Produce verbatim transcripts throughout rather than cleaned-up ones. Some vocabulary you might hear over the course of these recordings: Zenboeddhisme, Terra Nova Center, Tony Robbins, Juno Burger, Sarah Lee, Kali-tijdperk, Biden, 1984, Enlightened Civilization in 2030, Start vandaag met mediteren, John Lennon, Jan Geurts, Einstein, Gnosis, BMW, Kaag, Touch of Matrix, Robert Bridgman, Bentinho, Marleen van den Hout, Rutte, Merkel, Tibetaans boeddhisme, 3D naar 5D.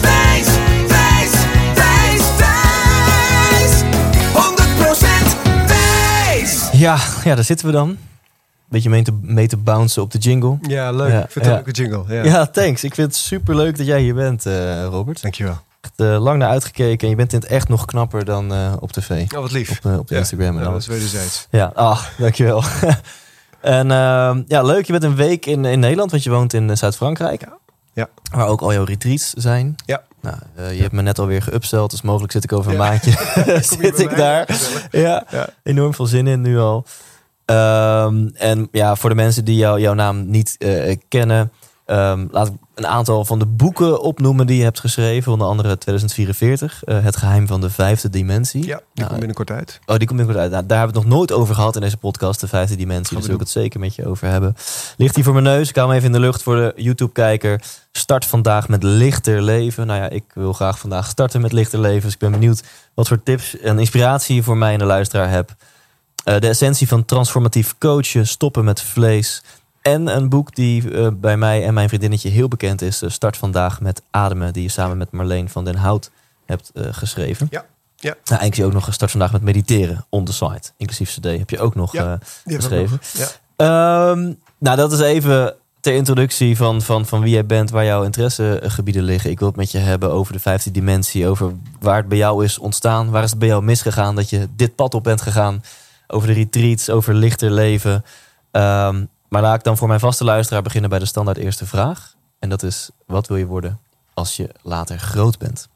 Thijs, Thijs, Thijs, Thijs. honderd procent Thijs. Ja, ja, daar zitten we dan. Beetje mee te, mee te bouncen op de jingle. Ja, leuk. Ja, ik vind het ja. ook een jingle. Ja. ja, thanks. Ik vind het superleuk dat jij hier bent, uh, Robert. Dankjewel. Echt uh, lang naar uitgekeken. En je bent in het echt nog knapper dan uh, op tv. Oh, wat lief. Op, uh, op ja. Instagram. En ja, alles. Dat is wederzijds. Ja, ah, dankjewel. en uh, ja, leuk. Je bent een week in, in Nederland, want je woont in Zuid-Frankrijk. Ja. ja. Waar ook al jouw retreats zijn. Ja. Nou, uh, je ja. hebt me net alweer geupseld, dus mogelijk zit ik over een ja. maandje. zit ik daar. Ja. ja, enorm veel zin in nu al. Um, en ja, voor de mensen die jou, jouw naam niet uh, kennen, um, laat ik een aantal van de boeken opnoemen die je hebt geschreven. Onder andere twintig vierenveertig, uh, het geheim van de vijfde dimensie. Ja, die nou, komt binnenkort uit. Oh, die komt binnenkort uit. Nou, daar hebben we het nog nooit over gehad in deze podcast, de vijfde dimensie. Dus wil ik het zeker met je over hebben. Ligt hier voor mijn neus, ik hou hem even in de lucht voor de YouTube-kijker. Start vandaag met lichter leven. Nou ja, ik wil graag vandaag starten met lichter leven. Dus ik ben benieuwd wat voor tips en inspiratie je voor mij en de luisteraar hebt. Uh, de essentie van transformatief coachen, stoppen met vlees. En een boek die uh, bij mij en mijn vriendinnetje heel bekend is. Uh, Start vandaag met ademen. Die je samen met Marleen van den Hout hebt uh, geschreven. Ja. ja. Nou, en ik zie ook nog een Start vandaag met mediteren. On the site. Inclusief C D heb je ook nog ja, uh, geschreven. Nog. Ja. Um, nou, dat is even ter introductie van, van, van wie jij bent. Waar jouw interessegebieden liggen. Ik wil het met je hebben over de vijfde dimensie. Over waar het bij jou is ontstaan. Waar is het bij jou misgegaan dat je dit pad op bent gegaan. Over de retreats, over lichter leven. Um, maar laat ik dan voor mijn vaste luisteraar beginnen bij de standaard eerste vraag. En dat is, wat wil je worden als je later groot bent?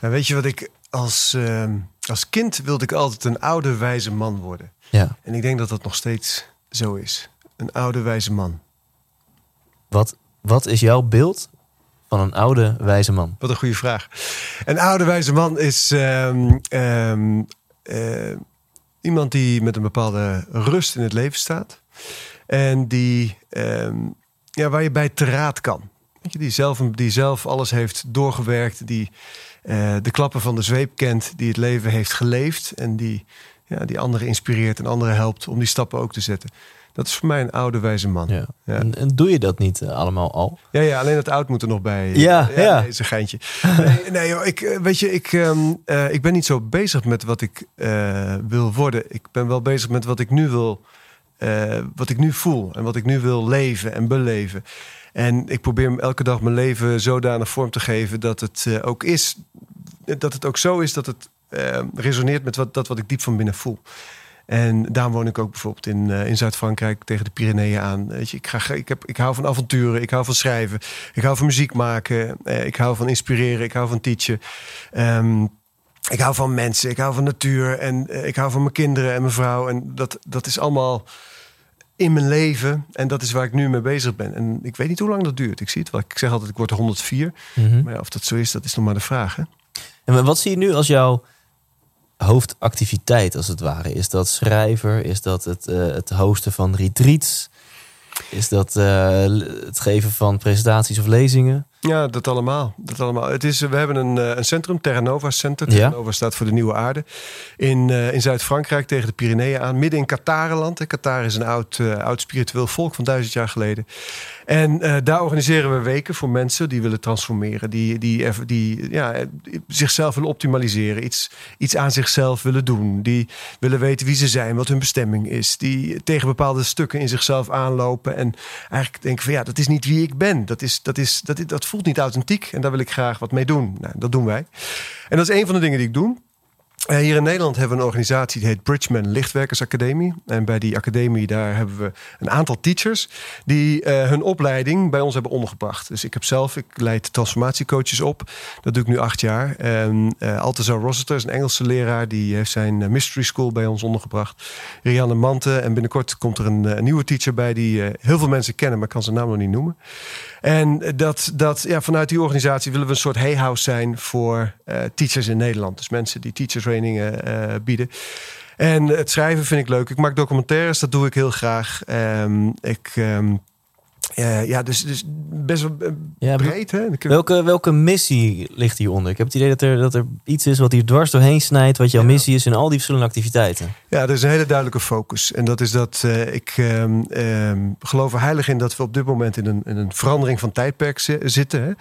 Nou, weet je wat ik als, uh, als kind wilde ik altijd een oude wijze man worden. Ja. En ik denk dat dat nog steeds zo is. Een oude wijze man. Wat, wat is jouw beeld van een oude wijze man? Wat een goede vraag. Een oude wijze man is... Um, um, uh, Iemand die met een bepaalde rust in het leven staat. En die, eh, ja, waar je bij te raad kan. Weet je, die, zelf, die zelf alles heeft doorgewerkt. Die eh, de klappen van de zweep kent. Die het leven heeft geleefd. En die, ja, die anderen inspireert en anderen helpt om die stappen ook te zetten. Dat is voor mij een oude wijze man. Ja. Ja. En, en doe je dat niet allemaal al? Ja, ja, alleen dat oud moet er nog bij. Ja, ja, ja. Nee, is een geintje. nee, nee joh, ik, weet je, ik, um, uh, ik ben niet zo bezig met wat ik uh, wil worden. Ik ben wel bezig met wat ik nu wil, uh, wat ik nu voel en wat ik nu wil leven en beleven. En ik probeer elke dag mijn leven zodanig vorm te geven dat het uh, ook is, dat het ook zo is dat het uh, resoneert met wat, dat wat ik diep van binnen voel. En daarom woon ik ook bijvoorbeeld in, uh, in Zuid-Frankrijk tegen de Pyreneeën aan. Weet je, ik, ga, ik, heb, ik hou van avonturen, ik hou van schrijven, ik hou van muziek maken, eh, ik hou van inspireren, ik hou van teachen. Um, ik hou van mensen, ik hou van natuur en uh, ik hou van mijn kinderen en mijn vrouw. En dat, dat is allemaal in mijn leven en dat is waar ik nu mee bezig ben. En ik weet niet hoe lang dat duurt, ik zie het wel. Ik zeg altijd, ik word honderdvier. Mm-hmm. Maar ja, of dat zo is, dat is nog maar de vraag. Hè? En wat zie je nu als jouw hoofdactiviteit als het ware? Is dat schrijver? Is dat het, uh, het hosten van retreats? Is dat uh, het geven van presentaties of lezingen? Ja, dat allemaal. Dat allemaal. Het is, we hebben een, een centrum, Terra Nova Center. Terra Nova ja. staat voor de Nieuwe Aarde. In, uh, in Zuid-Frankrijk tegen de Pyreneeën aan. Midden in Katarenland. Kataren is een oud, uh, oud spiritueel volk van duizend jaar geleden. En uh, daar organiseren we weken voor mensen die willen transformeren. Die, die, die, die ja, zichzelf willen optimaliseren. Iets, iets aan zichzelf willen doen. Die willen weten wie ze zijn, wat hun bestemming is. Die tegen bepaalde stukken in zichzelf aanlopen. En eigenlijk denken van ja, dat is niet wie ik ben. Dat is... Dat is, dat is dat voelt niet authentiek en daar wil ik graag wat mee doen. Nou, dat doen wij. En dat is een van de dingen die ik doe. Hier in Nederland hebben we een organisatie die heet Bridgman Lichtwerkers Academie. En bij die academie daar hebben we een aantal teachers die uh, hun opleiding bij ons hebben ondergebracht. Dus ik heb zelf, ik leid transformatiecoaches op. Dat doe ik nu acht jaar. En uh, Alteza Rossiter is een Engelse leraar. Die heeft zijn mystery school bij ons ondergebracht. Rianne Manten. En binnenkort komt er een, een nieuwe teacher bij die uh, heel veel mensen kennen. Maar ik kan zijn naam nog niet noemen. En dat, dat, ja, vanuit die organisatie willen we een soort heyhouse zijn voor uh, teachers in Nederland. Dus mensen die teachers trainingen uh, bieden. En het schrijven vind ik leuk. Ik maak documentaires, dat doe ik heel graag. Um, ik, um, uh, ja, dus, dus best wel ja, breed. Hè? Welke, welke missie ligt hieronder? Ik heb het idee dat er, dat er iets is wat hier dwars doorheen snijdt, wat jouw ja. missie is in al die verschillende activiteiten. Ja, er is een hele duidelijke focus. En dat is dat uh, ik um, um, geloof er heilig in dat we op dit moment in een, in een verandering van tijdperk zi- zitten.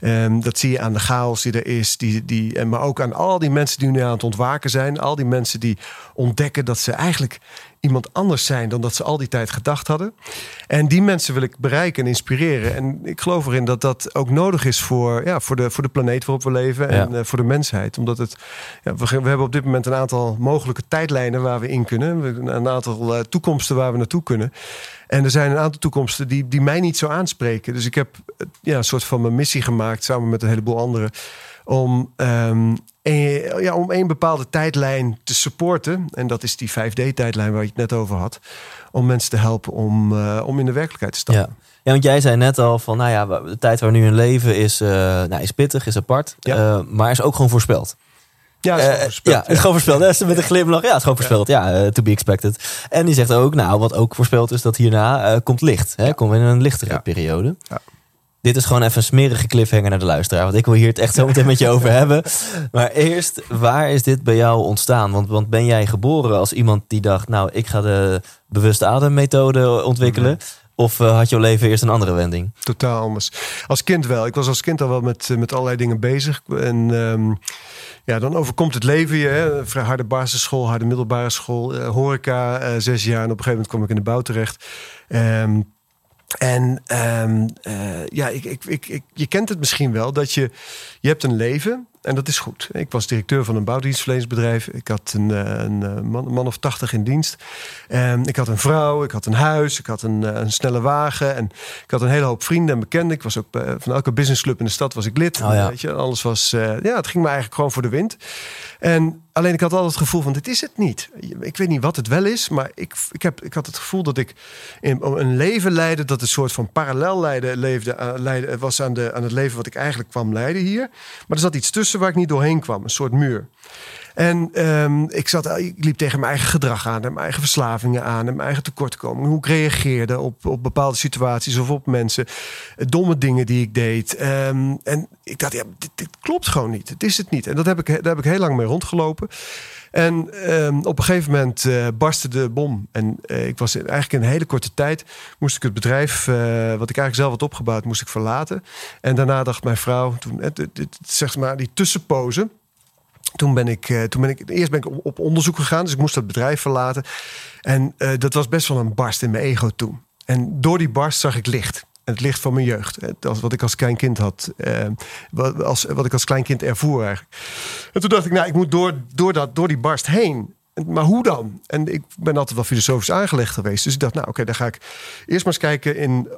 Hè. Um, dat zie je aan de chaos die er is. Die, die, maar ook aan al die mensen die nu aan het ontwaken zijn. Al die mensen die ontdekken dat ze eigenlijk iemand anders zijn dan dat ze al die tijd gedacht hadden. En die mensen wil ik bereiken en inspireren. En ik geloof erin dat dat ook nodig is voor, ja, voor, de, voor de planeet waarop we leven en ja. uh, voor de mensheid. Omdat het, ja, we, we hebben op dit moment een aantal mogelijke tijdlijnen waar we in kunnen. Een aantal uh, toekomsten waar we naartoe kunnen. En er zijn een aantal toekomsten die, die mij niet zo aanspreken. Dus ik heb uh, ja, een soort van mijn missie gemaakt samen met een heleboel anderen. Om, um, een, ja, om een bepaalde tijdlijn te supporten. En dat is die vijf D-tijdlijn waar je het net over had. Om mensen te helpen om, uh, om in de werkelijkheid te stappen. Ja. ja, want jij zei net al van, nou ja, de tijd waar we nu in leven is, uh, nou, is pittig, is apart. Ja. Uh, maar is ook gewoon voorspeld. Ja, het is gewoon voorspeld. Uh, ja, het is gewoon voorspeld. Ja. Ja, met een glimlach. Ja, het is gewoon voorspeld. Ja, ja uh, to be expected. En die zegt ook, nou, wat ook voorspeld is dat hierna uh, komt licht. Hè? Ja. Komt in een lichtere ja. periode. Ja. Dit is gewoon even een smerige cliffhanger naar de luisteraar. Want ik wil hier het echt zo meteen met je over hebben. Maar eerst, waar is dit bij jou ontstaan? Want, want ben jij geboren als iemand die dacht, nou, ik ga de bewuste ademmethode ontwikkelen? Of had jouw leven eerst een andere wending? Totaal anders. Als kind wel. Ik was als kind al wel met, met allerlei dingen bezig. En um, ja, dan overkomt het leven je. Hè? Vrij harde basisschool, harde middelbare school, uh, horeca, uh, zes jaar. En op een gegeven moment kwam ik in de bouw terecht. Um, En um, uh, ja, ik, ik, ik, ik, je kent het misschien wel dat je, je hebt een leven en dat is goed. Ik was directeur van een bouwdienstverleningsbedrijf. Ik had een, een man, man of tachtig in dienst. Um, ik had een vrouw, ik had een huis, ik had een, een snelle wagen. En ik had een hele hoop vrienden en bekenden. Ik was ook uh, van elke businessclub in de stad was ik lid. Oh ja. Weet je, alles was, uh, ja, het ging me eigenlijk gewoon voor de wind. En alleen ik had altijd het gevoel van dit is het niet. Ik weet niet wat het wel is, maar ik, ik, heb, ik had het gevoel dat ik een leven leidde dat een soort van parallel leiden, leefde, leiden, was aan, de, aan het leven wat ik eigenlijk kwam leiden hier. Maar er zat iets tussen waar ik niet doorheen kwam, een soort muur. En um, ik, zat, ik liep tegen mijn eigen gedrag aan, mijn eigen verslavingen aan, mijn eigen tekortkomingen. Hoe ik reageerde op, op bepaalde situaties of op mensen. Domme dingen die ik deed. Um, en ik dacht, ja, dit, dit klopt gewoon niet. Het is het niet. En dat heb ik, daar heb ik heel lang mee rondgelopen. En um, op een gegeven moment uh, barstte de bom. En uh, ik was eigenlijk in een hele korte tijd moest ik het bedrijf, uh, wat ik eigenlijk zelf had opgebouwd, moest ik verlaten. En daarna dacht mijn vrouw, toen, zeg maar die tussenpose. Toen ben ik, toen ben ik, eerst ben ik op onderzoek gegaan, dus ik moest dat bedrijf verlaten. En uh, dat was best wel een barst in mijn ego toen. En door die barst zag ik licht. Het licht van mijn jeugd. Wat ik als klein kind had. Uh, als, wat ik als klein kind ervoer eigenlijk. En toen dacht ik, nou, ik moet door, door, dat, door die barst heen. Maar hoe dan? En ik ben altijd wel filosofisch aangelegd geweest. Dus ik dacht, nou oké, okay, dan ga ik eerst maar eens kijken in,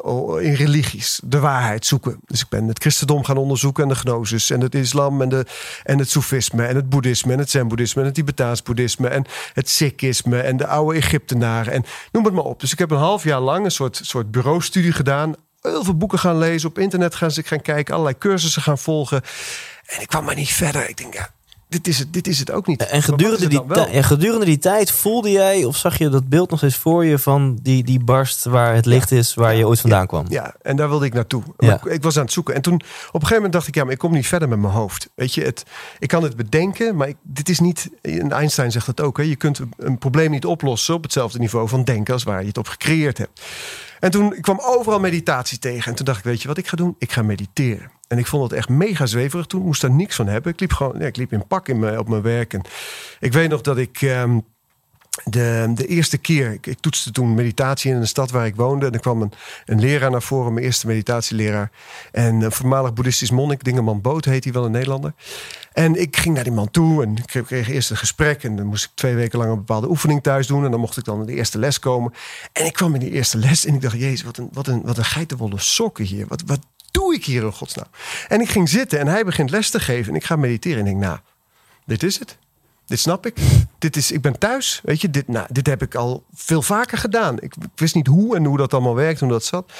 in religies. De waarheid zoeken. Dus ik ben het christendom gaan onderzoeken. En de Gnosis. En het islam. En, de, en het Soefisme. En het boeddhisme. En het zenboeddhisme. En het Tibetaans boeddhisme. En het sikhisme. En de oude Egyptenaren. En noem het maar op. Dus ik heb een half jaar lang een soort, soort bureaustudie gedaan. Heel veel boeken gaan lezen. Op internet gaan, gaan kijken. Allerlei cursussen gaan volgen. En ik kwam maar niet verder. Ik denk, ja. Dit is, het, dit is het ook niet. En gedurende, die ta- en gedurende die tijd voelde jij of zag je dat beeld nog eens voor je van die, die barst waar het licht is, waar ja, je ooit vandaan ja, kwam? Ja, en daar wilde ik naartoe. Ja. Maar ik, ik was aan het zoeken. En toen op een gegeven moment dacht ik, ja, maar ik kom niet verder met mijn hoofd. Weet je, het, ik kan het bedenken, maar ik, dit is niet, en Einstein zegt dat ook, hè, je kunt een probleem niet oplossen op hetzelfde niveau van denken als waar je het op gecreëerd hebt. En toen kwam overal meditatie tegen. En toen dacht ik, weet je wat ik ga doen? Ik ga mediteren. En ik vond het echt mega zweverig. Toen moest daar niks van hebben. Ik liep gewoon, ja, ik liep in pak in mijn, op mijn werk. En ik weet nog dat ik... Um De, de eerste keer, ik, ik toetste toen meditatie in een stad waar ik woonde. En er kwam een, een leraar naar voren, mijn eerste meditatieleraar. En een voormalig boeddhistisch monnik, Dingeman Boot heet hij wel, een Nederlander. En ik ging naar die man toe en ik kreeg, kreeg eerst een gesprek. En dan moest ik twee weken lang een bepaalde oefening thuis doen. En dan mocht ik dan in de eerste les komen. En ik kwam in die eerste les en ik dacht, jezus, wat een, wat een, wat een geitenwolle sokken hier. Wat, wat doe ik hier in godsnaam? En ik ging zitten en hij begint les te geven en ik ga mediteren. En ik denk, nou, dit is het. Dit snap ik. Dit is, ik ben thuis. Weet je, dit, nou, dit heb ik al veel vaker gedaan. Ik, ik wist niet hoe en hoe dat allemaal werkt, hoe dat zat.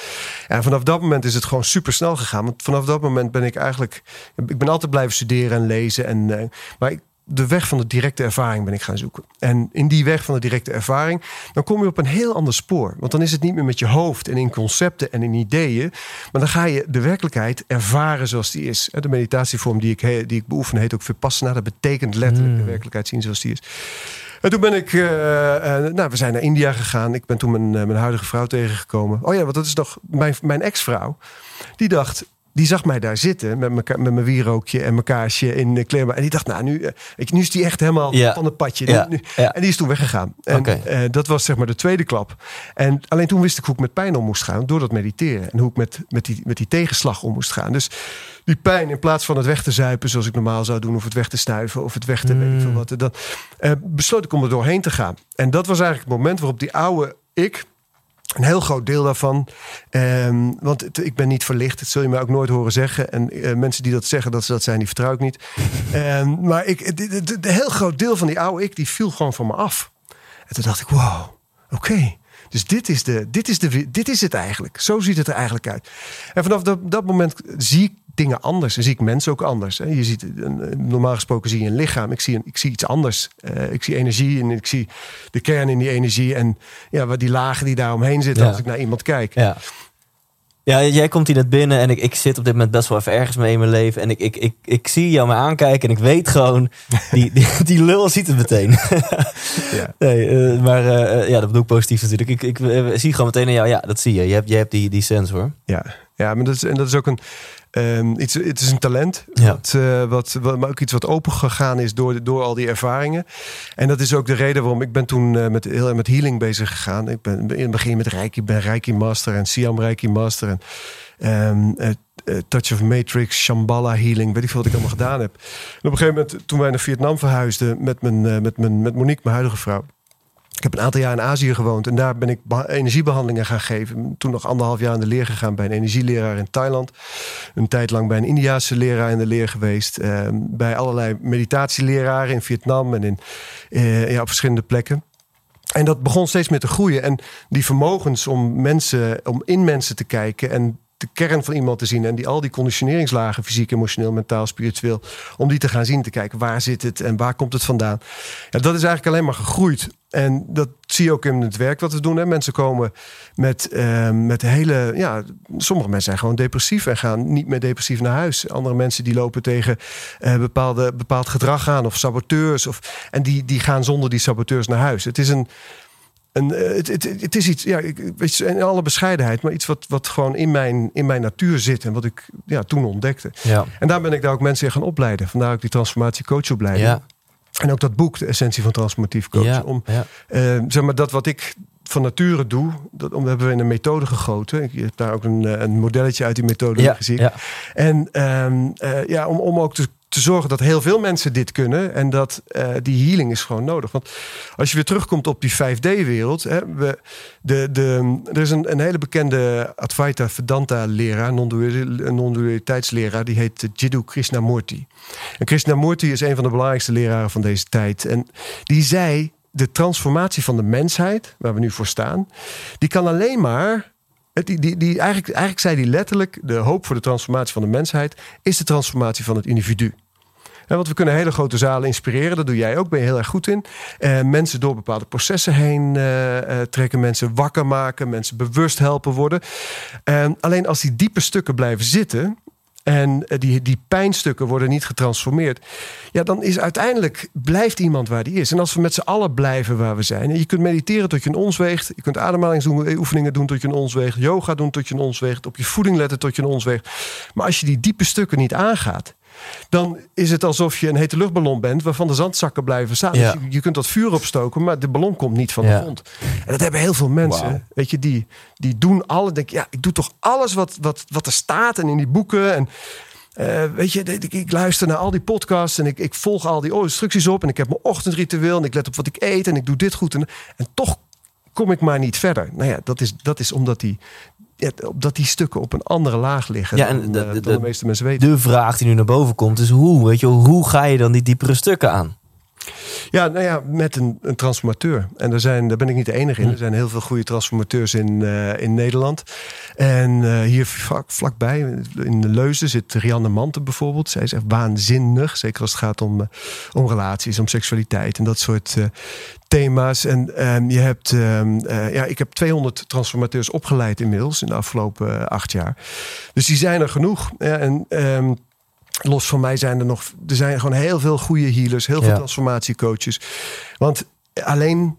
En vanaf dat moment is het gewoon super snel gegaan. Want vanaf dat moment ben ik eigenlijk... Ik ben altijd blijven studeren en lezen. En, uh, maar ik, de weg van de directe ervaring ben ik gaan zoeken. En in die weg van de directe ervaring... dan kom je op een heel ander spoor. Want dan is het niet meer met je hoofd en in concepten en in ideeën. Maar dan ga je de werkelijkheid ervaren zoals die is. De meditatievorm die ik, die ik beoefen heet ook Vipassana. Dat betekent letterlijk de werkelijkheid zien zoals die is. En toen ben ik... Uh, uh, nou, we zijn naar India gegaan. Ik ben toen mijn, uh, mijn huidige vrouw tegengekomen. Oh ja, want dat is nog mijn, mijn ex-vrouw. Die dacht... Die zag mij daar zitten met mijn, met mijn wierookje en mijn kaarsje in Kleerma. En die dacht, nou, nu, nu is die echt helemaal ja. van het padje. Ja. Nu, ja. En die is toen weggegaan. En okay. uh, dat was zeg maar de tweede klap. En alleen toen wist ik hoe ik met pijn om moest gaan door dat mediteren. En hoe ik met, met, die, met die tegenslag om moest gaan. Dus die pijn, in plaats van het weg te zuipen zoals ik normaal zou doen... of het weg te snuiven of het weg te mm. weet ik veel wat. Dan uh, besloot ik om er doorheen te gaan. En dat was eigenlijk het moment waarop die oude ik... Een heel groot deel daarvan. Um, want het, ik ben niet verlicht. Dat zul je mij ook nooit horen zeggen. En uh, mensen die dat zeggen dat ze dat zijn, die vertrouw ik niet. Um, maar ik, de, de heel groot deel van die oude ik, die viel gewoon van me af. En toen dacht ik, wow, oké. Okay. Dus dit is, de, dit, is de, dit is het eigenlijk. Zo ziet het er eigenlijk uit. En vanaf dat, dat moment zie ik dingen anders. En zie ik mensen ook anders. Hè. Je ziet, normaal gesproken zie je een lichaam. Ik zie, ik zie iets anders. Uh, ik zie energie en ik zie de kern in die energie. En ja, wat die lagen die daar omheen zitten ja. als ik naar iemand kijk. Ja. Ja, jij komt hier net binnen en ik, ik zit op dit moment best wel even ergens mee in mijn leven. En ik, ik, ik, ik zie jou me aankijken en ik weet gewoon, die, die, die lul ziet het meteen. Ja. Nee, uh, maar uh, ja, dat bedoel ik positief natuurlijk. Ik, ik uh, zie gewoon meteen aan jou, ja, dat zie je. Je hebt, je hebt die, die sensor. Ja, ja, maar dat is, en dat is ook een... Um, iets, het is een talent, ja. wat, uh, wat, wat, maar ook iets wat open gegaan is door, de, door al die ervaringen. En dat is ook de reden waarom ik ben toen uh, met, heel erg met healing bezig gegaan. Ik ben in het begin met Reiki, ik ben Reiki Master en Siam Reiki Master en um, uh, uh, Touch of Matrix, Shambhala Healing, weet ik veel wat ik allemaal gedaan heb. En op een gegeven moment, toen wij naar Vietnam verhuisden met, mijn, uh, met, mijn, met Monique, mijn huidige vrouw. Ik heb een aantal jaar in Azië gewoond en daar ben ik energiebehandelingen gaan geven. Toen nog anderhalf jaar aan de leer gegaan bij een energieleraar in Thailand. Een tijd lang bij een Indiaanse leraar in de leer geweest. Uh, bij allerlei meditatieleraren in Vietnam en in, uh, ja, op verschillende plekken. En dat begon steeds meer te groeien. En die vermogens om, mensen, om in mensen te kijken en de kern van iemand te zien. En die al die conditioneringslagen, fysiek, emotioneel, mentaal, spiritueel. Om die te gaan zien, te kijken waar zit het en waar komt het vandaan. Ja, dat is eigenlijk alleen maar gegroeid. En dat zie je ook in het werk wat we doen. Hè. Mensen komen met, uh, met hele... Ja, sommige mensen zijn gewoon depressief en gaan niet meer depressief naar huis. Andere mensen die lopen tegen uh, bepaalde, bepaald gedrag aan of saboteurs. Of, en die, die gaan zonder die saboteurs naar huis. Het is een... En het, het, het is iets, ja, weet je, in alle bescheidenheid, maar iets wat, wat gewoon in mijn, in mijn natuur zit en wat ik ja, toen ontdekte. Ja. En daar ben ik daar ook mensen in gaan opleiden. Vandaar ook die transformatie coachopleiding. Ja. En ook dat boek, de essentie van transformatief coachen. Ja. Om ja. Uh, zeg maar dat wat ik van nature doe, dat om, hebben we in een methode gegoten. Je hebt daar ook een, een modelletje uit die methode ja. gezien. Ja. En um, uh, ja, om, om ook te. te zorgen dat heel veel mensen dit kunnen. En dat uh, die healing is gewoon nodig. Want als je weer terugkomt op die vijf D-wereld. Hè, we, de, de, er is een, een hele bekende Advaita Vedanta-leraar. Non-dualiteitsleraar. Die heet Jiddu Krishnamurti. En Krishnamurti is een van de belangrijkste leraren van deze tijd. En die zei, de transformatie van de mensheid, waar we nu voor staan, die kan alleen maar... Die, die, die, eigenlijk, eigenlijk zei hij letterlijk... de hoop voor de transformatie van de mensheid... is de transformatie van het individu. En want we kunnen hele grote zalen inspireren. Dat doe jij ook, ben je heel erg goed in. Eh, mensen door bepaalde processen heen eh, trekken. Mensen wakker maken. Mensen bewust helpen worden. Eh, alleen als die diepe stukken blijven zitten... en die, die pijnstukken worden niet getransformeerd... ja, dan is uiteindelijk blijft iemand waar die is. En als we met z'n allen blijven waar we zijn... en je kunt mediteren tot je een ons weegt... je kunt ademhalingsoefeningen doen tot je een ons weegt... yoga doen tot je een ons weegt... op je voeding letten tot je een ons weegt... maar als je die diepe stukken niet aangaat... dan is het alsof je een hete luchtballon bent waarvan de zandzakken blijven staan. Ja. Dus je, je kunt dat vuur opstoken, maar de ballon komt niet van ja. de grond. En dat hebben heel veel mensen. Wow. Weet je, die, die doen alle. Denk, ja, ik doe toch alles wat, wat, wat er staat en in die boeken. En uh, weet je, ik, ik luister naar al die podcasts en ik, ik volg al die instructies op en ik heb mijn ochtendritueel en ik let op wat ik eet en ik doe dit goed. En, en toch kom ik maar niet verder. Nou ja, dat is, dat is omdat die. Ja, dat die stukken op een andere laag liggen ja, en dan, de, de, dan de meeste mensen weten. De vraag die nu naar boven komt is hoe, weet je, hoe ga je dan die diepere stukken aan? Ja, nou ja, met een, een transformateur. En er zijn, daar ben ik niet de enige in. Er zijn heel veel goede transformateurs in, uh, in Nederland. En uh, hier vlak, vlakbij, in de Leuzen, zit Rianne Manten bijvoorbeeld. Zij is echt waanzinnig. Zeker als het gaat om, uh, om relaties, om seksualiteit en dat soort uh, thema's. En um, je hebt, um, uh, ja, ik heb tweehonderd transformateurs opgeleid inmiddels in de afgelopen uh, acht jaar. Dus die zijn er genoeg. Ja, en... Um, Los van mij zijn er nog... Er zijn gewoon heel veel goede healers. Heel veel ja. transformatiecoaches. Want alleen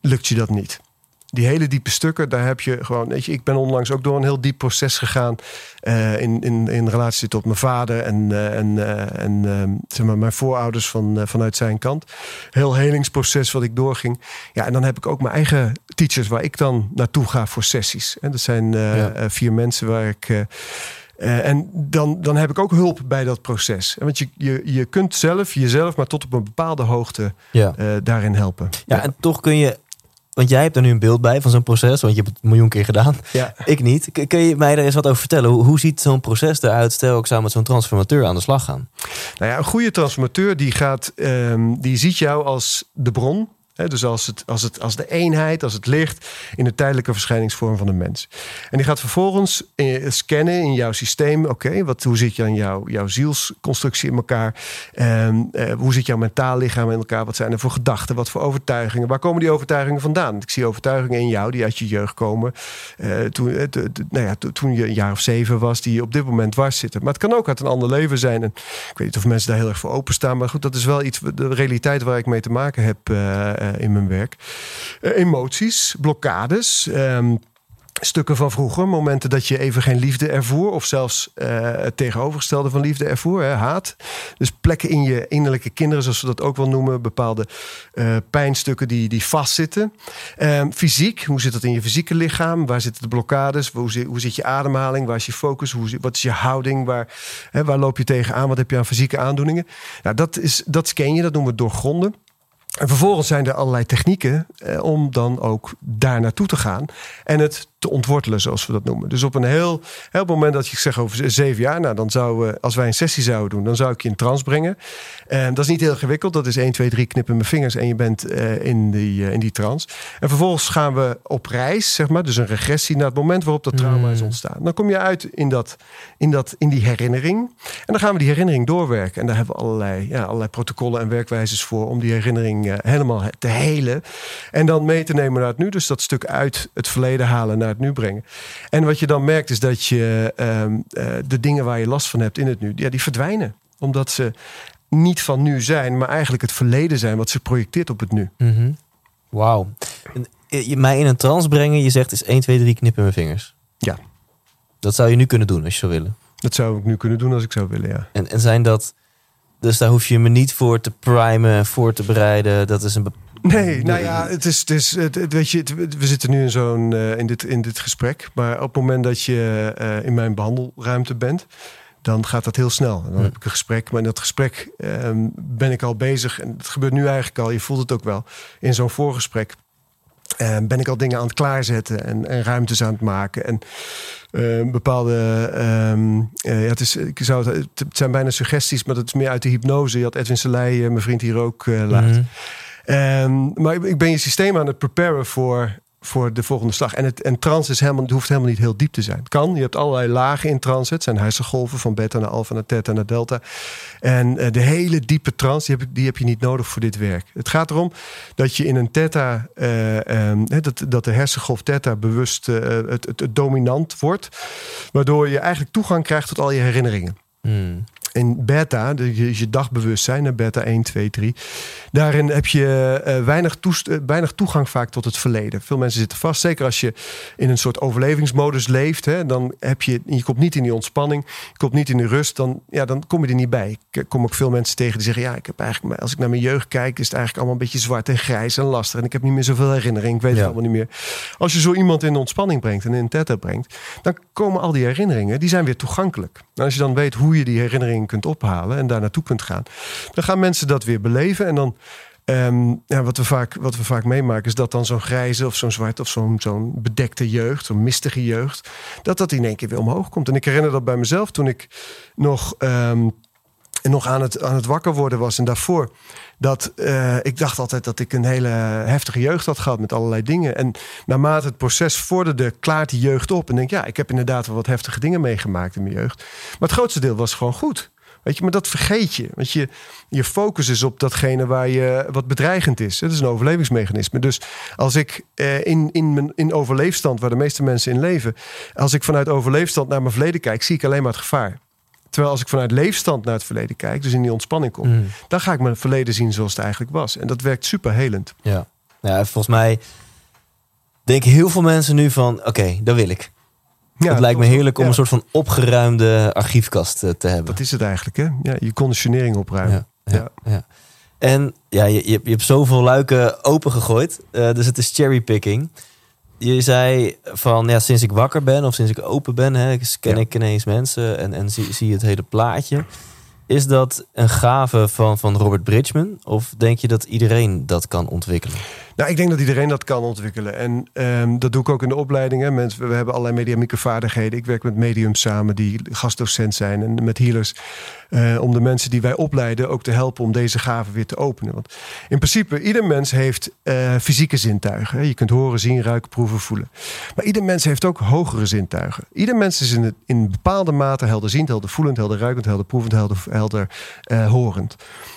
lukt je dat niet. Die hele diepe stukken, daar heb je gewoon... Weet je, ik ben onlangs ook door een heel diep proces gegaan. Uh, in, in, in relatie tot mijn vader en, uh, en, uh, en uh, zeg maar, mijn voorouders van, uh, vanuit zijn kant. Heel helingsproces wat ik doorging. Ja, en dan heb ik ook mijn eigen teachers waar ik dan naartoe ga voor sessies. En dat zijn uh, ja. uh, vier mensen waar ik... Uh, Uh, en dan, dan heb ik ook hulp bij dat proces. Want je, je, je kunt zelf jezelf maar tot op een bepaalde hoogte ja. uh, daarin helpen. Ja, ja, en toch kun je... Want jij hebt er nu een beeld bij van zo'n proces. Want je hebt het een miljoen keer gedaan. Ja. Ik niet. Kun je mij daar eens wat over vertellen? Hoe, hoe ziet zo'n proces eruit? Stel ik samen met zo'n transformateur aan de slag gaan. Nou ja, een goede transformateur die gaat... Um, die ziet jou als de bron... He, dus als, het, als, het, als de eenheid, als het licht... in de tijdelijke verschijningsvorm van de mens. En die gaat vervolgens scannen in jouw systeem. Oké, okay, wat, hoe zit je aan jouw, jouw zielsconstructie in elkaar? Um, uh, hoe zit jouw mentaal lichaam in elkaar? Wat zijn er voor gedachten? Wat voor overtuigingen? Waar komen die overtuigingen vandaan? Ik zie overtuigingen in jou die uit je jeugd komen. Uh, toen, uh, t, t, nou ja, t, toen je een jaar of zeven was, die op dit moment dwars zitten. Maar het kan ook uit een ander leven zijn. En ik weet niet of mensen daar heel erg voor openstaan. Maar goed, dat is wel iets, de realiteit waar ik mee te maken heb... Uh, in mijn werk. Uh, emoties, blokkades... Um Stukken van vroeger, momenten dat je even geen liefde ervoer... of zelfs uh, het tegenovergestelde van liefde ervoer, hè, haat. Dus plekken in je innerlijke kinderen, zoals we dat ook wel noemen... bepaalde uh, pijnstukken die, die vastzitten. Uh, fysiek, hoe zit dat in je fysieke lichaam? Waar zitten de blokkades? Hoe zit, hoe zit je ademhaling? Waar is je focus? Hoe zit, wat is je houding? Waar, hè, waar loop je tegenaan? Wat heb je aan fysieke aandoeningen? Nou, dat, is, dat scan je, dat noemen we doorgronden. En vervolgens zijn er allerlei technieken eh, om dan ook daar naartoe te gaan. En het te ontwortelen, zoals we dat noemen. Dus op een heel, heel moment dat je zegt over zeven jaar... nou, dan zou, als wij een sessie zouden doen, dan zou ik je in trance brengen. Eh, dat is niet heel ingewikkeld. Dat is één, twee, drie knippen mijn vingers en je bent eh, in, die, uh, in die trance. En vervolgens gaan we op reis, zeg maar. Dus een regressie naar het moment waarop dat trauma mm. is ontstaan. Dan kom je uit in, dat, in, dat, in die herinnering. En dan gaan we die herinnering doorwerken. En daar hebben we allerlei, ja, allerlei protocollen en werkwijzes voor... om die herinnering helemaal te helen. En dan mee te nemen naar het nu. Dus dat stuk uit het verleden halen naar het nu brengen. En wat je dan merkt is dat je um, uh, de dingen waar je last van hebt in het nu... Ja, die verdwijnen. Omdat ze niet van nu zijn, maar eigenlijk het verleden zijn... wat ze projecteert op het nu. Mm-hmm. Wauw. Mij in een trance brengen, je zegt, is één, twee, drie knippen mijn vingers. Ja. Dat zou je nu kunnen doen als je zou willen. Dat zou ik nu kunnen doen als ik zou willen, ja. En, en zijn dat... Dus daar hoef je me niet voor te primen, voor te bereiden. Dat is een. Be- nee, nou ja, het is, het is, het, weet je, het, we zitten nu in zo'n uh, in dit in dit gesprek, maar op het moment dat je uh, in mijn behandelruimte bent, dan gaat dat heel snel. En dan heb ik een gesprek, maar in dat gesprek uh, ben ik al bezig en het gebeurt nu eigenlijk al. Je voelt het ook wel in zo'n voorgesprek. Uh, ben ik al dingen aan het klaarzetten en, en ruimtes aan het maken. En uh, bepaalde... Um, uh, ja, het, is, ik zou het, het zijn bijna suggesties, maar dat is meer uit de hypnose. Je had Edwin Selij, uh, mijn vriend, hier ook uh, laat. Mm-hmm. Um, maar ik, ik ben je systeem aan het preparen voor... voor de volgende slag. En, het, en trance is helemaal, het hoeft helemaal niet heel diep te zijn. Het kan. Je hebt allerlei lagen in trance. Het zijn hersengolven van beta naar alfa naar theta naar delta. En uh, de hele diepe trance, die heb, die heb je niet nodig voor dit werk. Het gaat erom dat je in een theta... Uh, um, dat, dat de hersengolf theta bewust uh, het, het, het dominant wordt. Waardoor je eigenlijk toegang krijgt tot al je herinneringen. Hmm. En beta, dus je dagbewustzijn, naar beta één, twee, drie. Daarin heb je uh, weinig, toest- uh, weinig toegang vaak tot het verleden. Veel mensen zitten vast. Zeker als je in een soort overlevingsmodus leeft. Hè, dan heb je, je komt niet in die ontspanning. Je komt niet in die rust. Dan, ja, dan kom je er niet bij. Ik kom ook veel mensen tegen die zeggen... ja, ik heb eigenlijk, als ik naar mijn jeugd kijk... is het eigenlijk allemaal een beetje zwart en grijs en lastig. En ik heb niet meer zoveel herinnering. Ik weet ja. het allemaal niet meer. Als je zo iemand in de ontspanning brengt en in theta brengt... dan komen al die herinneringen, die zijn weer toegankelijk. En als je dan weet hoe je die herinneringen kunt ophalen... en daar naartoe kunt gaan... dan gaan mensen dat weer beleven. En dan, um, ja, wat, we vaak, wat we vaak meemaken... is dat dan zo'n grijze of zo'n zwart... of zo'n, zo'n bedekte jeugd, zo'n mistige jeugd... dat dat in één keer weer omhoog komt. En ik herinner dat bij mezelf toen ik nog... Um, En nog aan het, aan het wakker worden was. En daarvoor dat uh, ik dacht altijd dat ik een hele heftige jeugd had gehad met allerlei dingen. En naarmate het proces vorderde, klaart die jeugd op. En denk ja, ik heb inderdaad wel wat heftige dingen meegemaakt in mijn jeugd. Maar het grootste deel was gewoon goed. Weet je, maar dat vergeet je. Want je, je focus is op datgene waar je wat bedreigend is. Het is een overlevingsmechanisme. Dus als ik eh, in, in, mijn, in overleefstand, waar de meeste mensen in leven... als ik vanuit overleefstand naar mijn verleden kijk, zie ik alleen maar het gevaar. Terwijl als ik vanuit leefstand naar het verleden kijk... dus in die ontspanning kom... Mm. dan ga ik mijn verleden zien zoals het eigenlijk was. En dat werkt super helend. Ja, ja volgens mij... denken heel veel mensen nu van... oké, okay, dat wil ik. Ja, het lijkt me heerlijk om ja. een soort van opgeruimde archiefkast te hebben. Dat is het eigenlijk, hè? Ja, je conditionering opruimen. Ja, ja, ja. Ja. En ja, je, je hebt zoveel luiken opengegooid. Uh, dus het is cherrypicking. Je zei van, ja, sinds ik wakker ben of sinds ik open ben... Hè, ken ja. ik ineens mensen en, en zie, zie het hele plaatje. Is dat een gave van, van Robert Bridgman? Of denk je dat iedereen dat kan ontwikkelen? Nou, ik denk dat iedereen dat kan ontwikkelen. En um, dat doe ik ook in de opleidingen. Mensen, we hebben allerlei mediamieke vaardigheden. Ik werk met mediums samen die gastdocent zijn en met healers. Uh, om de mensen die wij opleiden ook te helpen om deze gaven weer te openen. Want in principe, ieder mens heeft uh, fysieke zintuigen. Je kunt horen, zien, ruiken, proeven, voelen. Maar ieder mens heeft ook hogere zintuigen. Ieder mens is in, het, in een bepaalde mate helderziend, heldervoelend, helderruikend, helderproevend, helder, helder uh, horend.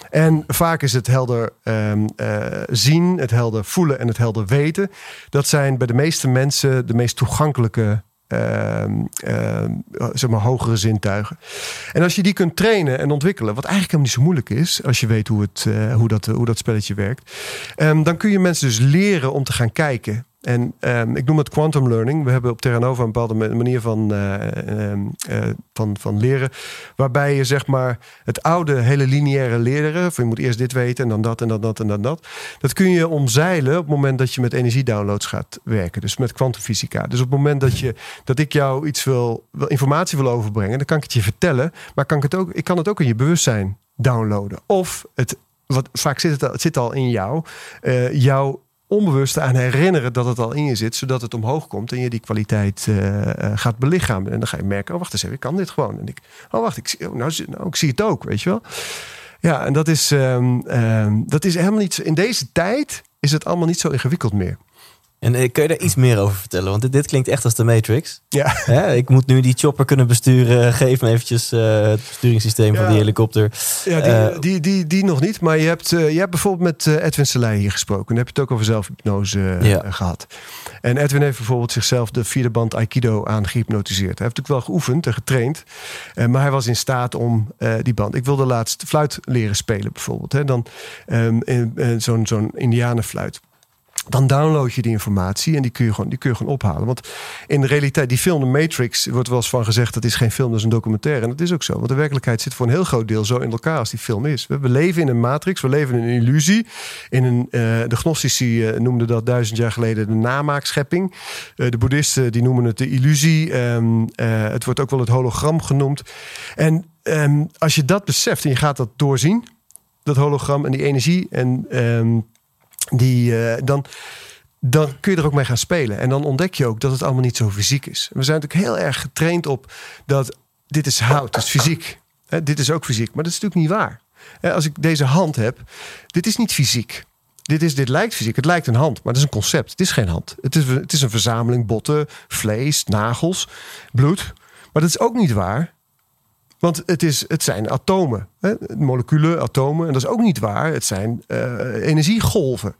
En vaak is het helder um, uh, zien, het helder voelen en het helder weten. Dat zijn bij de meeste mensen de meest toegankelijke, uh, uh, zeg maar, hogere zintuigen. En als je die kunt trainen en ontwikkelen, wat eigenlijk helemaal niet zo moeilijk is, als je weet hoe, het, uh, hoe, dat, uh, hoe dat spelletje werkt, um, dan kun je mensen dus leren om te gaan kijken. En um, ik noem het quantum learning. We hebben op Terra Nova een bepaalde manier van, uh, uh, uh, van, van leren. Waarbij je zeg maar het oude, hele lineaire leren. Van je moet eerst dit weten en dan dat en dat, dat en dat, dat. Dat kun je omzeilen op het moment dat je met energiedownloads gaat werken. Dus met kwantumfysica. Dus op het moment dat, je, dat ik jou iets wil, informatie wil overbrengen. Dan kan ik het je vertellen. Maar kan ik, het ook, ik kan het ook in je bewustzijn downloaden. Of het, wat vaak zit het al, het zit al in jou. Uh, jouw onbewust aan herinneren dat het al in je zit, zodat het omhoog komt en je die kwaliteit uh, gaat belichamen. En dan ga je merken, oh wacht eens even, ik kan dit gewoon. En ik, oh wacht, ik, nou, nou, ik zie het ook, weet je wel. Ja, en dat is, um, um, dat is helemaal niet zo, in deze tijd is het allemaal niet zo ingewikkeld meer. En uh, kun je daar iets meer over vertellen? Want dit, dit klinkt echt als de Matrix. Ja. Ja, ik moet nu die chopper kunnen besturen. Geef me eventjes uh, het besturingssysteem ja. van die helikopter. Ja, die, uh, die, die, die nog niet. Maar je hebt, uh, je hebt bijvoorbeeld met Edwin Selij hier gesproken. Dan heb je het ook over zelfhypnose uh, ja. gehad. En Edwin heeft bijvoorbeeld zichzelf de vierde band Aikido aangehypnotiseerd. Hij heeft natuurlijk wel geoefend en getraind. Uh, maar hij was in staat om uh, die band. Ik wilde laatst fluit leren spelen bijvoorbeeld. Hè. Dan um, in, uh, zo'n, zo'n indianenfluit. Dan download je die informatie en die kun je, gewoon, die kun je gewoon ophalen. Want in de realiteit, die film, de Matrix, wordt wel eens van gezegd, dat is geen film, dat is een documentaire. En dat is ook zo. Want de werkelijkheid zit voor een heel groot deel zo in elkaar als die film is. We leven in een matrix, we leven in een illusie. In een, uh, de Gnostici uh, noemden dat duizend jaar geleden de namaakschepping. Uh, de boeddhisten die noemen het de illusie. Um, uh, het wordt ook wel het hologram genoemd. En um, als je dat beseft en je gaat dat doorzien, dat hologram en die energie en... Um, Die, uh, dan, dan kun je er ook mee gaan spelen. En dan ontdek je ook dat het allemaal niet zo fysiek is. We zijn natuurlijk heel erg getraind op dat dit is hout, dat is fysiek. Hè, dit is ook fysiek, maar dat is natuurlijk niet waar. Hè, als ik deze hand heb, dit is niet fysiek. Dit, is, dit lijkt fysiek, het lijkt een hand, maar dat is een concept. Het is geen hand. Het is, het is een verzameling botten, vlees, nagels, bloed. Maar dat is ook niet waar. Want het, is, het zijn atomen. Hè? Moleculen, atomen. En dat is ook niet waar. Het zijn uh, energiegolven.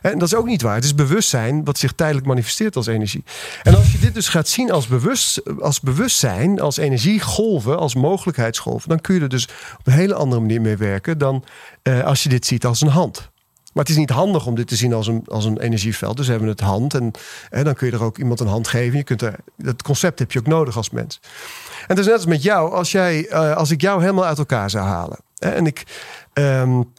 En dat is ook niet waar. Het is bewustzijn wat zich tijdelijk manifesteert als energie. En als je dit dus gaat zien als, bewust, als bewustzijn, als energiegolven, als mogelijkheidsgolven, dan kun je er dus op een hele andere manier mee werken dan uh, als je dit ziet als een hand. Maar het is niet handig om dit te zien als een, als een energieveld. Dus hebben we het hand. En, en dan kun je er ook iemand een hand geven. Je kunt er, dat concept heb je ook nodig als mens. En het is net als met jou. Als, jij, uh, als ik jou helemaal uit elkaar zou halen. Hè, en ik, um,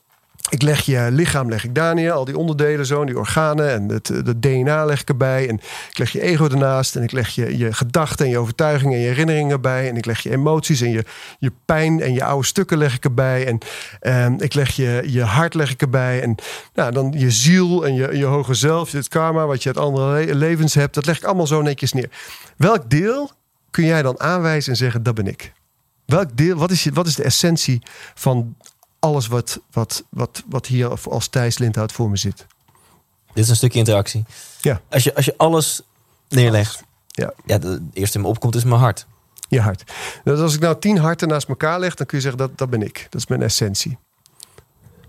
ik leg je lichaam leg ik daar neer. Al die onderdelen zo. En die organen. En het, het D N A leg ik erbij. En ik leg je ego ernaast. En ik leg je, je gedachten en je overtuigingen en je herinneringen erbij. En ik leg je emoties en je, je pijn en je oude stukken leg ik erbij. En um, ik leg je, je hart leg ik erbij. En nou, dan je ziel en je, je hoge zelf. Het karma wat je uit andere le- levens hebt. Dat leg ik allemaal zo netjes neer. Welk deel kun jij dan aanwijzen en zeggen, dat ben ik? Welk deel, wat is, je, wat is de essentie van alles wat, wat, wat, wat hier als Thijs Lindhout voor me zit? Dit is een stukje interactie. Ja. Als je, als je alles neerlegt, alles. Ja. Ja, het eerste in me opkomt is mijn hart. Je hart. Dus als ik nou tien harten naast elkaar leg, dan kun je zeggen, dat, dat ben ik. Dat is mijn essentie.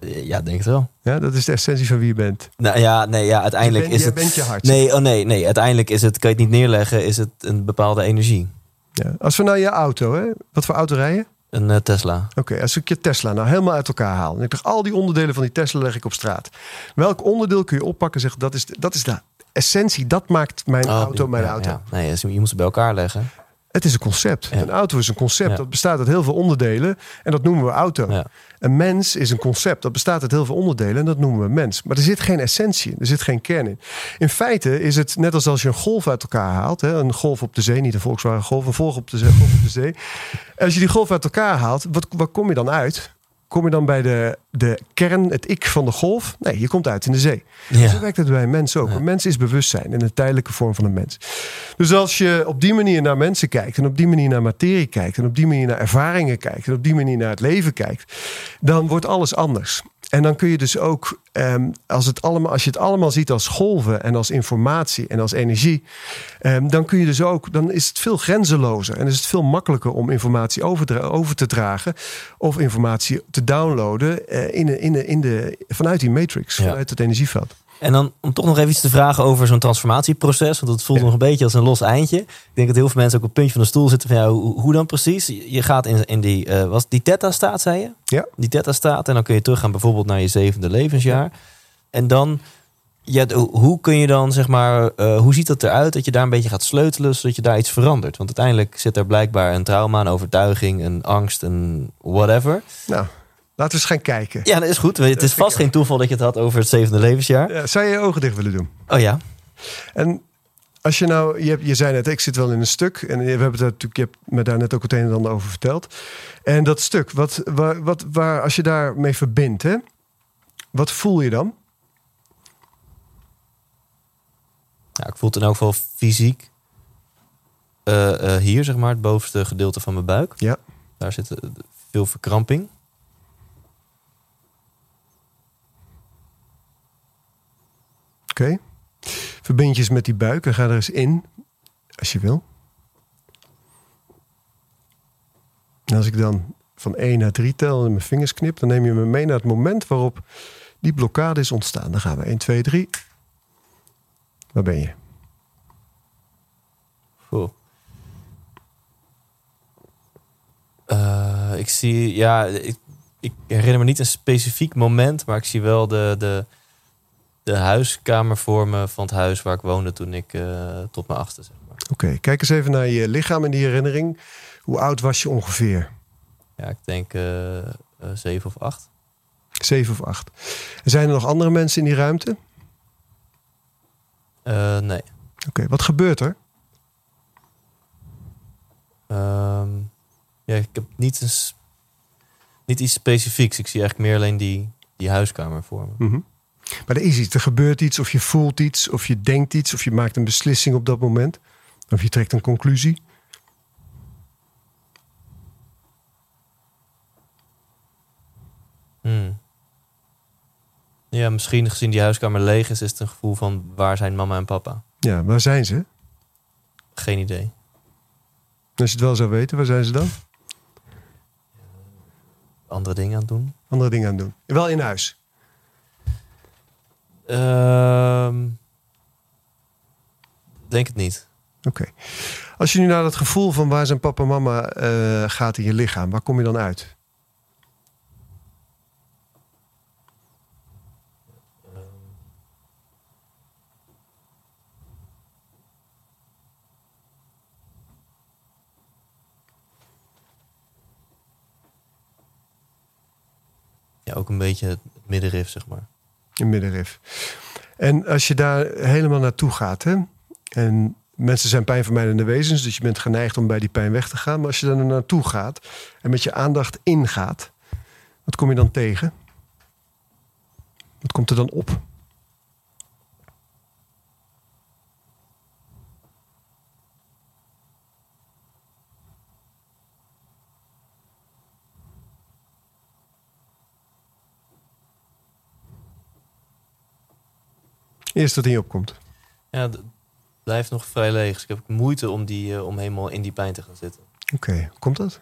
Ja, denk het wel. Ja, dat is de essentie van wie je bent. Nou ja, nee, ja, uiteindelijk je ben, is je het. Bent je hart. Nee, oh nee, nee, uiteindelijk is het. Kan je het niet neerleggen? Is het een bepaalde energie? Ja. Als we nou je auto, hè? Wat voor auto rij je? Een uh, Tesla. Oké, okay, als ik je Tesla nou helemaal uit elkaar haal en ik dacht al die onderdelen van die Tesla leg ik op straat. Welk onderdeel kun je oppakken en zeggen dat is dat is de essentie? Dat maakt mijn oh, auto, mijn ja, auto. Ja. Nee, dus je moet ze bij elkaar leggen. Het is een concept. Ja. Een auto is een concept. Ja. Dat bestaat uit heel veel onderdelen. En dat noemen we auto. Ja. Een mens is een concept. Dat bestaat uit heel veel onderdelen. En dat noemen we mens. Maar er zit geen essentie in. Er zit geen kern in. In feite is het net als als je een golf uit elkaar haalt. Hè? Een golf op de zee. Niet een Volkswagen golf. Een golf op de zee. Golf op de zee. Als je die golf uit elkaar haalt. Wat, wat kom je dan uit? Kom je dan bij de, de kern, het ik van de golf? Nee, je komt uit in de zee. Ja. Zo werkt het bij een mens ook. Ja. Een mens is bewustzijn en een tijdelijke vorm van een mens. Dus als je op die manier naar mensen kijkt... en op die manier naar materie kijkt... en op die manier naar ervaringen kijkt... en op die manier naar het leven kijkt... dan wordt alles anders. En dan kun je dus ook... Um, als, het allemaal, als je het allemaal ziet als golven en als informatie en als energie... Um, dan kun je dus ook, dan is het veel grenzelozer. En is het veel makkelijker om informatie over, over te dragen... of informatie te downloaden uh, in de, in de, in de, vanuit die matrix, ja. Vanuit het energieveld. En dan om toch nog even iets te vragen over zo'n transformatieproces... want dat voelt ja. nog een beetje als een los eindje. Ik denk dat heel veel mensen ook op het puntje van de stoel zitten... van ja, hoe, hoe dan precies? Je gaat in, in die, uh, was die theta-staat, zei je? Ja. Die theta-staat en dan kun je teruggaan bijvoorbeeld naar je zevende levensjaar. Ja. En dan, ja, hoe kun je dan, zeg maar... Uh, hoe ziet dat eruit dat je daar een beetje gaat sleutelen... zodat je daar iets verandert? Want uiteindelijk zit er blijkbaar een trauma, een overtuiging... een angst, een whatever... Nou. Laten we eens gaan kijken. Ja, dat is goed. Het is vast geen toeval dat je het had over het zevende levensjaar. Ja, zou je je ogen dicht willen doen? Oh ja. En als je nou... Je, je zei net, ik zit wel in een stuk. En we hebben het natuurlijk, je hebt me daar net ook het een en ander over verteld. En dat stuk, wat, waar, wat, waar, als je daarmee verbindt... Hè, wat voel je dan? Ja, ik voel het in elk geval fysiek. Uh, uh, hier, zeg maar, het bovenste gedeelte van mijn buik. Ja. Daar zit uh, veel verkramping. Oké, okay. Verbind je eens met die buik en ga er eens in, als je wil. En als ik dan van één naar drie tel en mijn vingers knip... dan neem je me mee naar het moment waarop die blokkade is ontstaan. Dan gaan we één, twee, drie. Waar ben je? Cool. Uh, ik zie, ja, ik, ik herinner me niet een specifiek moment... maar ik zie wel de... de De huiskamer voor me van het huis waar ik woonde toen ik uh, tot mijn achtste. Zeg maar. Oké, okay, kijk eens even naar je lichaam en die herinnering. Hoe oud was je ongeveer? Ja, ik denk uh, uh, zeven of acht. Zeven of acht. Zijn er nog andere mensen in die ruimte? Uh, nee. Oké, okay, wat gebeurt er? Uh, ja, ik heb niet, een, niet iets specifieks. Ik zie eigenlijk meer alleen die, die huiskamer voor me. Mm-hmm. Maar er is iets, er gebeurt iets, of je voelt iets, of je denkt iets, of je maakt een beslissing op dat moment. Of je trekt een conclusie. Hmm. Ja, misschien gezien die huiskamer leeg is, is het een gevoel van waar zijn mama en papa? Ja, waar zijn ze? Geen idee. Als je het wel zou weten, waar zijn ze dan? Andere dingen aan het doen? Andere dingen aan het doen. Wel in huis? Uh, denk het niet. Oké. Okay. Als je nu naar dat gevoel van waar zijn papa en mama uh, gaat in je lichaam, waar kom je dan uit? Uh, ja, ook een beetje het middenrif, zeg maar. Een middenrif. En als je daar helemaal naartoe gaat, hè? En mensen zijn pijnvermijdende wezens, dus je bent geneigd om bij die pijn weg te gaan. Maar als je daar naartoe gaat en met je aandacht ingaat, wat kom je dan tegen? Wat komt er dan op? Eerst wat in je opkomt. Ja, d- blijft nog vrij leeg. Dus ik heb moeite om, die, uh, om helemaal in die pijn te gaan zitten. Oké, okay. Komt dat?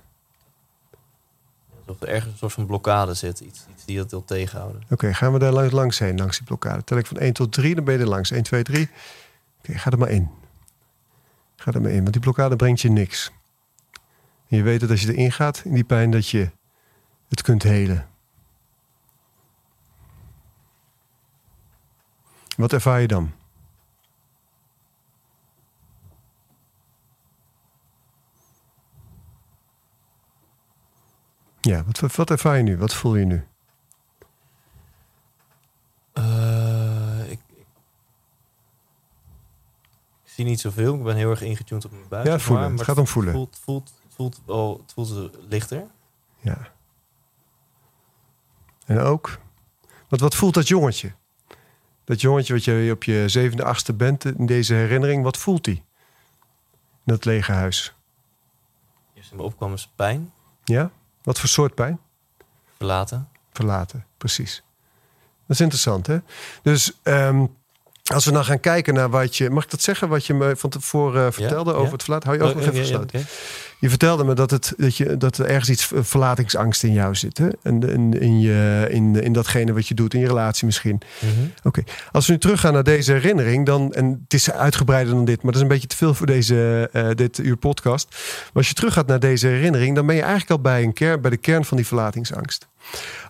Alsof er ergens een soort van blokkade zit. Iets, iets die dat wil tegenhouden. Oké, okay, gaan we daar langs heen, langs die blokkade. Tel ik van één tot drie, dan ben je er langs. één, twee, drie. Oké, okay, ga er maar in. Ga er maar in, want die blokkade brengt je niks. En je weet dat als je erin gaat, in die pijn, dat je het kunt helen. Wat ervaar je dan? Ja, wat, wat ervaar je nu? Wat voel je nu? Uh, ik, ik, ik zie niet zoveel. Ik ben heel erg ingetuned op mijn buik. Ja, voelen. Maar, maar het gaat om voelen. Het voelt, voelt, voelt, oh, het voelt lichter. Ja. En ook? Want wat voelt dat jongetje? Dat jongetje wat je op je zevende, achtste bent in deze herinnering, wat voelt hij? In dat lege huis. Eerst in me opkwam is pijn. Ja? Wat voor soort pijn? Verlaten. Verlaten, precies. Dat is interessant, hè? Dus um, als we nou gaan kijken naar wat je... Mag ik dat zeggen, wat je me van tevoren uh, vertelde ja, over ja. het verlaten? Hou je ook nog even gesloten. Ja, ja, okay. Je vertelde me dat, het, dat, je, dat er ergens iets verlatingsangst in jou zit. Hè? En, in, in, je, in, in datgene wat je doet, in je relatie misschien. Mm-hmm. Oké, okay. Als we nu teruggaan naar deze herinnering, dan, en het is uitgebreider dan dit, maar dat is een beetje te veel voor deze, uh, dit uur podcast. Maar als je teruggaat naar deze herinnering, dan ben je eigenlijk al bij, een kern, bij de kern van die verlatingsangst.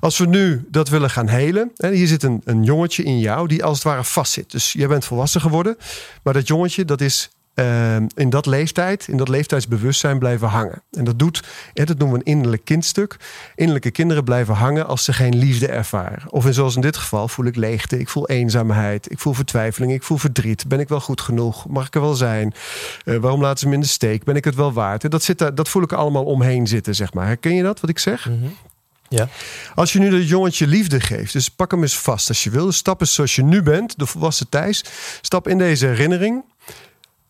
Als we nu dat willen gaan helen, en hier zit een, een jongetje in jou die als het ware vastzit. Dus jij bent volwassen geworden, maar dat jongetje dat is... Uh, in dat leeftijd, in dat leeftijdsbewustzijn blijven hangen. En dat doet, hè, dat noemen we een innerlijk kindstuk. Innerlijke kinderen blijven hangen als ze geen liefde ervaren. Of in, zoals in dit geval voel ik leegte, ik voel eenzaamheid, ik voel vertwijfeling, ik voel verdriet. Ben ik wel goed genoeg? Mag ik er wel zijn? Uh, waarom laten ze me in de steek? Ben ik het wel waard? Dat, zit daar, dat voel ik allemaal omheen zitten, zeg maar. Herken je dat, wat ik zeg? Mm-hmm. Ja. Als je nu dat jongetje liefde geeft, dus pak hem eens vast als je wil. Dus stap eens zoals je nu bent, de volwassen Thijs. Stap in deze herinnering.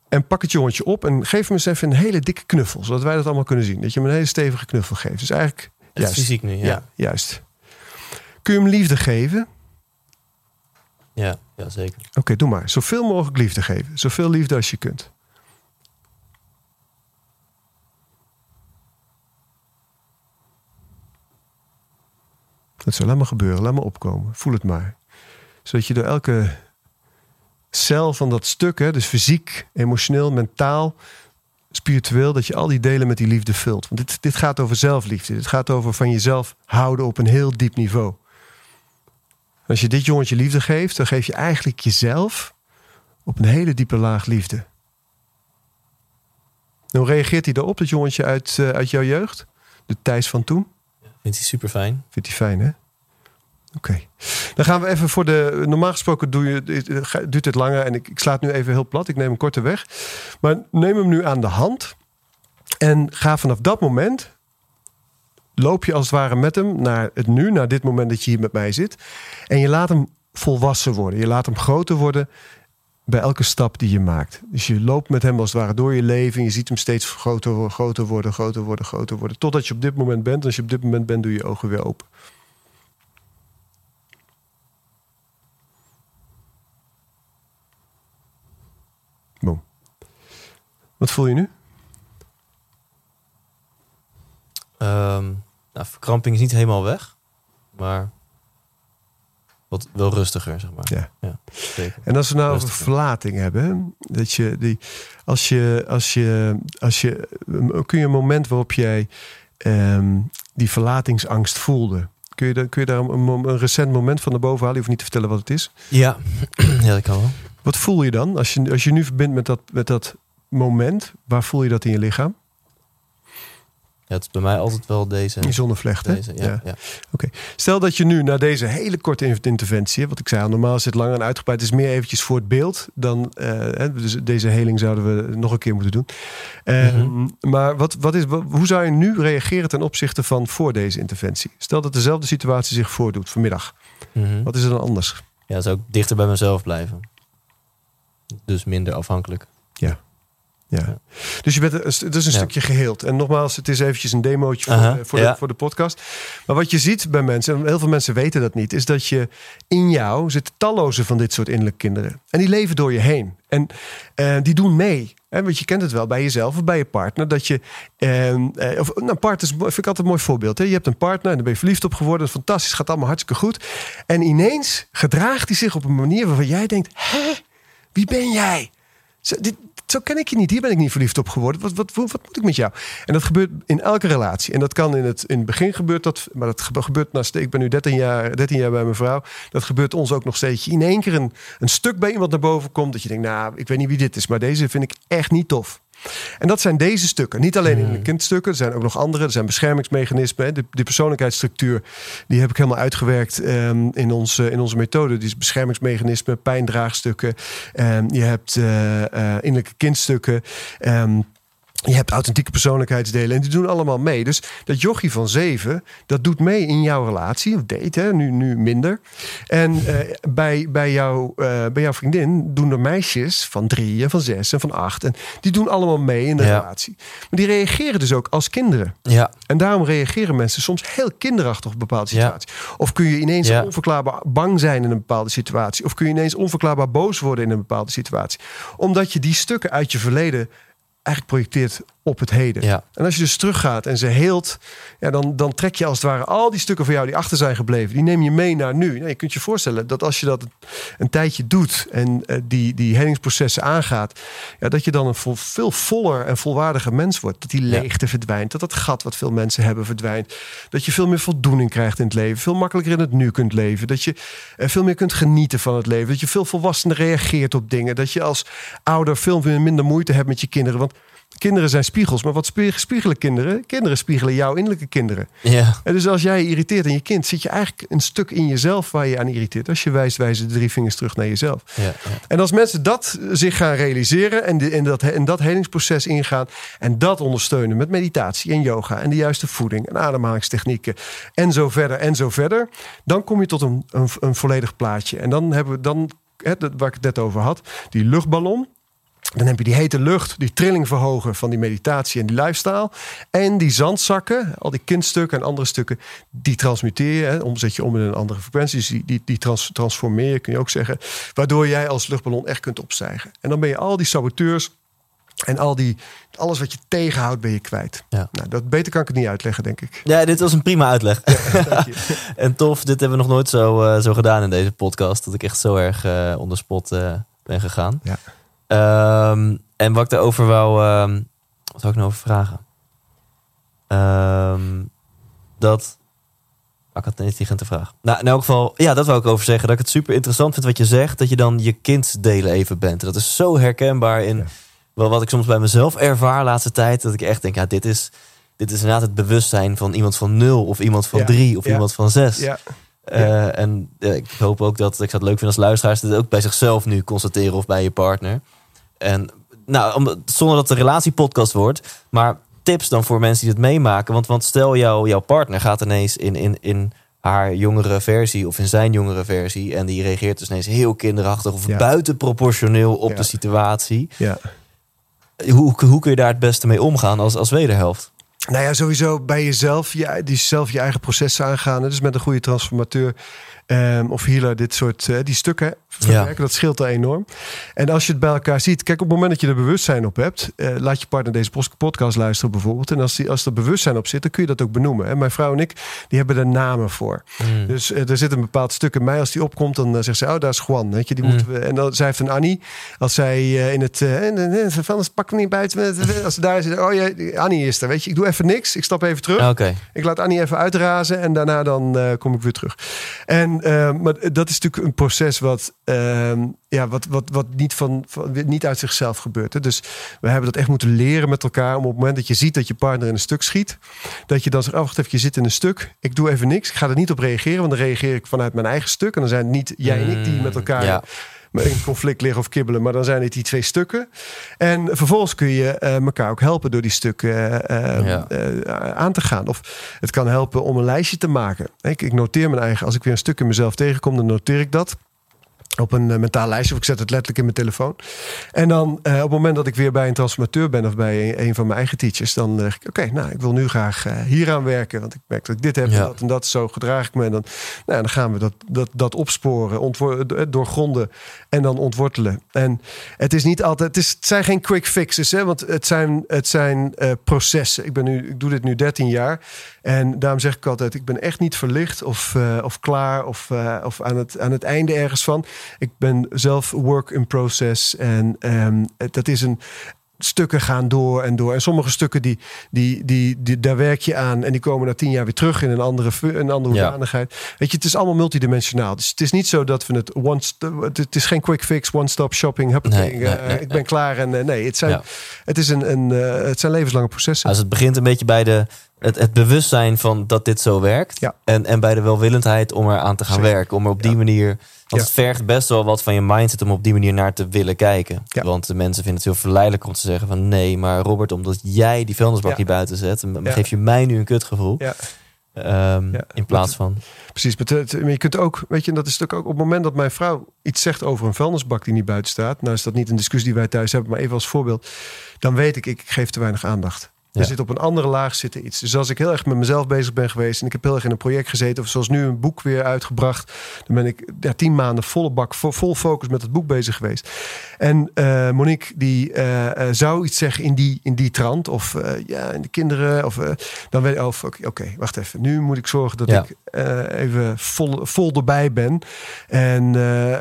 En pak het jongetje op en geef hem eens even een hele dikke knuffel. Zodat wij dat allemaal kunnen zien. Dat je hem een hele stevige knuffel geeft. Dus eigenlijk... Het is fysiek nu, ja. ja. Juist. Kun je hem liefde geven? Ja, ja zeker. Oké, okay, doe maar. Zoveel mogelijk liefde geven. Zoveel liefde als je kunt. Dat zo, laat maar gebeuren. Laat maar opkomen. Voel het maar. Zodat je door elke... cel van dat stuk, hè, dus fysiek, emotioneel, mentaal, spiritueel, dat je al die delen met die liefde vult. Want dit, dit gaat over zelfliefde. Dit gaat over van jezelf houden op een heel diep niveau. Als je dit jongetje liefde geeft, dan geef je eigenlijk jezelf op een hele diepe laag liefde. En hoe reageert hij daarop, dat jongetje uit, uh, uit jouw jeugd? De Thijs van toen? Vindt hij super fijn. Vindt hij fijn, hè? Oké, okay. Dan gaan we even voor de... Normaal gesproken doe je, duurt dit langer en ik, ik sla het nu even heel plat. Ik neem hem korte weg. Maar neem hem nu aan de hand. En ga vanaf dat moment... Loop je als het ware met hem naar het nu. Naar dit moment dat je hier met mij zit. En je laat hem volwassen worden. Je laat hem groter worden bij elke stap die je maakt. Dus je loopt met hem als het ware door je leven. En je ziet hem steeds groter, groter worden, groter worden, groter worden. Totdat je op dit moment bent. En als je op dit moment bent, doe je, je ogen weer open. Boom. Wat voel je nu? Um, nou, verkramping is niet helemaal weg, maar wat wel rustiger, zeg maar. Ja. Ja, en als we nou over verlating hebben, dat je die, als je, als je, als je, kun je een moment waarop jij um, die verlatingsangst voelde, kun je, kun je daar een, een recent moment van naar boven halen? Je hoeft niet te vertellen wat het is. Ja, ja, dat kan wel. Wat voel je dan als je, als je nu verbindt met dat, met dat moment? Waar voel je dat in je lichaam? Ja, het is bij mij altijd wel deze... Die zonnevlecht, hè? Deze, ja, ja. Ja. Oké. Okay. Stel dat je nu na deze hele korte interventie... wat ik zei, normaal is het langer en uitgebreid... het is meer eventjes voor het beeld dan... Uh, dus deze heling zouden we nog een keer moeten doen. Uh, mm-hmm. Maar wat, wat is, hoe zou je nu reageren ten opzichte van voor deze interventie? Stel dat dezelfde situatie zich voordoet vanmiddag. Mm-hmm. Wat is er dan anders? Ja, zou ik dichter bij mezelf blijven. Dus minder afhankelijk. Ja. Ja. Dus je bent het is een ja. stukje geheeld. En nogmaals, het is eventjes een demootje voor, uh-huh. voor, de, ja. voor de podcast. Maar wat je ziet bij mensen, en heel veel mensen weten dat niet... is dat je in jou zitten talloze van dit soort innerlijke kinderen. En die leven door je heen. En uh, die doen mee. Hè? Want je kent het wel bij jezelf of bij je partner. Dat je, uh, of, nou, partners vind ik altijd een mooi voorbeeld. Hè? Je hebt een partner en daar ben je verliefd op geworden. Fantastisch, gaat allemaal hartstikke goed. En ineens gedraagt hij zich op een manier waarvan jij denkt... Hé, wie ben jij? Zo, dit... Zo ken ik je niet. Hier ben ik niet verliefd op geworden. Wat, wat, wat, wat moet ik met jou? En dat gebeurt in elke relatie. En dat kan in het, in het begin gebeurt dat. Maar dat gebeurt naast. Ik ben nu dertien jaar, dertien jaar bij mijn vrouw. Dat gebeurt ons ook nog steeds. In één keer een, een stuk bij iemand naar boven komt. Dat je denkt, nou, ik weet niet wie dit is. Maar deze vind ik echt niet tof. En dat zijn deze stukken. Niet alleen in de kindstukken. Er zijn ook nog andere. Er zijn beschermingsmechanismen. De, de persoonlijkheidsstructuur. Die heb ik helemaal uitgewerkt um, in, onze, in onze methode. Die is beschermingsmechanismen. Pijndraagstukken. Um, je hebt uh, uh, innerlijke kindstukken. Um, je hebt authentieke persoonlijkheidsdelen. En die doen allemaal mee. Dus dat jochie van zeven. Dat doet mee in jouw relatie. Of date. Hè? Nu, nu minder. En uh, bij, bij, jou, uh, bij jouw vriendin doen er meisjes van drie en van zes en van acht. En die doen allemaal mee in de ja. relatie. Maar die reageren dus ook als kinderen. Ja. En daarom reageren mensen soms heel kinderachtig op bepaalde situaties. Ja. Of kun je ineens ja. onverklaarbaar bang zijn in een bepaalde situatie. Of kun je ineens onverklaarbaar boos worden in een bepaalde situatie. Omdat je die stukken uit je verleden... eigenlijk projecteert op het heden. Ja. En als je dus teruggaat en ze heelt... Ja, dan, dan trek je als het ware al die stukken van jou... die achter zijn gebleven, die neem je mee naar nu. Nou, je kunt je voorstellen dat als je dat een tijdje doet... en uh, die, die helingsprocessen aangaat... Ja, dat je dan een vol, veel voller en volwaardiger mens wordt. Dat die leegte ja. verdwijnt, dat dat gat wat veel mensen hebben verdwijnt. Dat je veel meer voldoening krijgt in het leven. Veel makkelijker in het nu kunt leven. Dat je uh, veel meer kunt genieten van het leven. Dat je veel volwassener reageert op dingen. Dat je als ouder veel minder moeite hebt met je kinderen... Want kinderen zijn spiegels, maar wat spiegelen kinderen? Kinderen spiegelen jouw innerlijke kinderen. Ja. En dus als jij je irriteert aan je kind... zit je eigenlijk een stuk in jezelf waar je aan irriteert. Als je wijst, wijzen de drie vingers terug naar jezelf. Ja, ja. En als mensen dat zich gaan realiseren... En, de, en, dat, en dat helingsproces ingaan... en dat ondersteunen met meditatie en yoga... en de juiste voeding en ademhalingstechnieken... en zo verder en zo verder... dan kom je tot een, een, een volledig plaatje. En dan hebben we dan, hè, waar ik het net over had... die luchtballon... Dan heb je die hete lucht, die trilling verhogen van die meditatie en die lifestyle. En die zandzakken, al die kindstukken en andere stukken, die transmuteer je. Hè, omzet je om in een andere frequentie. Dus die, die, die trans, transformeer je, kun je ook zeggen. Waardoor jij als luchtballon echt kunt opstijgen. En dan ben je al die saboteurs en al die, alles wat je tegenhoudt, ben je kwijt. Ja. Nou, dat, beter kan ik het niet uitleggen, denk ik. Ja, dit was een prima uitleg. Ja, dank je. En tof, dit hebben we nog nooit zo, uh, zo gedaan in deze podcast. Dat ik echt zo erg uh, onder spot uh, ben gegaan. Ja. Um, en wat ik daarover wou... Um, wat zou ik nou over vragen? Um, dat... Ik had een intelligente vraag. Nou, in elk geval... Ja, dat wou ik over zeggen. Dat ik het super interessant vind wat je zegt. Dat je dan je kinddelen even bent. Dat is zo herkenbaar in... Ja. Wel, wat ik soms bij mezelf ervaar laatste tijd. Dat ik echt denk, ja, dit is... Dit is inderdaad het bewustzijn van iemand van nul. Of iemand van ja. drie. Of ja. iemand van zes. Ja. Ja. Uh, en uh, ik hoop ook dat... Ik zou het leuk vinden als luisteraars... Dit ook bij zichzelf nu constateren. Of bij je partner. En nou, om, zonder dat het een relatiepodcast wordt. Maar tips dan voor mensen die dit meemaken. Want, want stel jou, jouw partner gaat ineens in, in, in haar jongere versie... of in zijn jongere versie... en die reageert dus ineens heel kinderachtig... of ja. buitenproportioneel op ja. de situatie. Ja. Hoe, hoe kun je daar het beste mee omgaan als, als wederhelft? Nou ja, sowieso bij jezelf. Je, die zelf je eigen processen aangaan. Dus met een goede transformateur... Um, of healer, dit soort uh, die stukken verwerken. Ja. Dat scheelt al enorm. En als je het bij elkaar ziet, kijk, op het moment dat je er bewustzijn op hebt, uh, laat je partner deze podcast luisteren bijvoorbeeld. En als, die, als er bewustzijn op zit, dan kun je dat ook benoemen. En mijn vrouw en ik, die hebben er namen voor. Mm. Dus uh, er zit een bepaald stuk in mij. Als die opkomt, dan uh, zegt ze, oh, daar is Juan. Weet je, die mm. moeten we, en dan, zij heeft een Annie. Als zij uh, in het, uh, van pak hem niet buiten. Als ze daar zit, oh ja, Annie is er. Weet je, ik doe even niks. Ik stap even terug. Okay. Ik laat Annie even uitrazen en daarna dan uh, kom ik weer terug. En Uh, maar dat is natuurlijk een proces wat, uh, ja, wat, wat, wat niet, van, van, niet uit zichzelf gebeurt. Hè? Dus we hebben dat echt moeten leren met elkaar. Om op het moment dat je ziet dat je partner in een stuk schiet. Dat je dan zegt, oh, wacht even, je zit in een stuk. Ik doe even niks. Ik ga er niet op reageren. Want dan reageer ik vanuit mijn eigen stuk. En dan zijn het niet jij en ik die met elkaar... Ja. in conflict liggen of kibbelen, maar dan zijn het die twee stukken. En vervolgens kun je uh, elkaar ook helpen door die stukken uh, ja. uh, aan te gaan. Of het kan helpen om een lijstje te maken. Ik, ik noteer mijn eigen, als ik weer een stuk in mezelf tegenkom, dan noteer ik dat op een mentaal lijstje, of ik zet het letterlijk in mijn telefoon. En dan uh, op het moment dat ik weer bij een transformateur ben... of bij een, een van mijn eigen teachers... dan denk ik, oké, okay, nou, ik wil nu graag uh, hieraan werken... want ik merk dat ik dit heb ja. en dat en dat, zo gedraag ik me. En dan, nou, dan gaan we dat, dat, dat opsporen, ontwor- doorgronden en dan ontwortelen. En het is niet altijd... Het, is, het zijn geen quick fixes, hè, want het zijn, het zijn uh, processen. Ik, ben nu, ik doe dit nu dertien jaar... En daarom zeg ik altijd, ik ben echt niet verlicht of, uh, of klaar of, uh, of aan, het, aan het einde ergens van. Ik ben zelf work in process en um, dat is een... Stukken gaan door en door. En sommige stukken, die, die, die, die, daar werk je aan. En die komen na tien jaar weer terug in een andere, een andere ja. hoedanigheid. Weet je, het is allemaal multidimensionaal. Dus het is niet zo dat we het... One st- het is geen quick fix, one-stop shopping. Hup, nee, nee, uh, nee, ik nee. ben klaar. en uh, Nee, het zijn, ja. het, is een, een, uh, het zijn levenslange processen. Als het begint een beetje bij de, het, het bewustzijn van dat dit zo werkt. Ja. En, en bij de welwillendheid om eraan te gaan Zeker. werken. Om er op die ja. manier... Want het ja. vergt best wel wat van je mindset om op die manier naar te willen kijken. Ja. Want de mensen vinden het heel verleidelijk om te zeggen van... nee, maar Robert, omdat jij die vuilnisbak ja. hier buiten zet... Ja. geef je mij nu een kutgevoel. Ja. Um, ja. In plaats van... Precies, maar je kunt ook... Weet je, en dat is natuurlijk ook op het moment dat mijn vrouw iets zegt... over een vuilnisbak die niet buiten staat... nou is dat niet een discussie die wij thuis hebben... maar even als voorbeeld, dan weet ik, ik geef te weinig aandacht. Ja. Er zit op een andere laag zit iets. Dus als ik heel erg met mezelf bezig ben geweest... en ik heb heel erg in een project gezeten... of zoals nu een boek weer uitgebracht... dan ben ik ja, tien maanden volle bak... vol focus met het boek bezig geweest. En uh, Monique, die uh, uh, zou iets zeggen in die, in die trant... of uh, ja, in de kinderen... of uh, dan weet ik, oh, oké, okay, wacht even. Nu moet ik zorgen dat ja. ik uh, even vol, vol erbij ben. En uh, uh,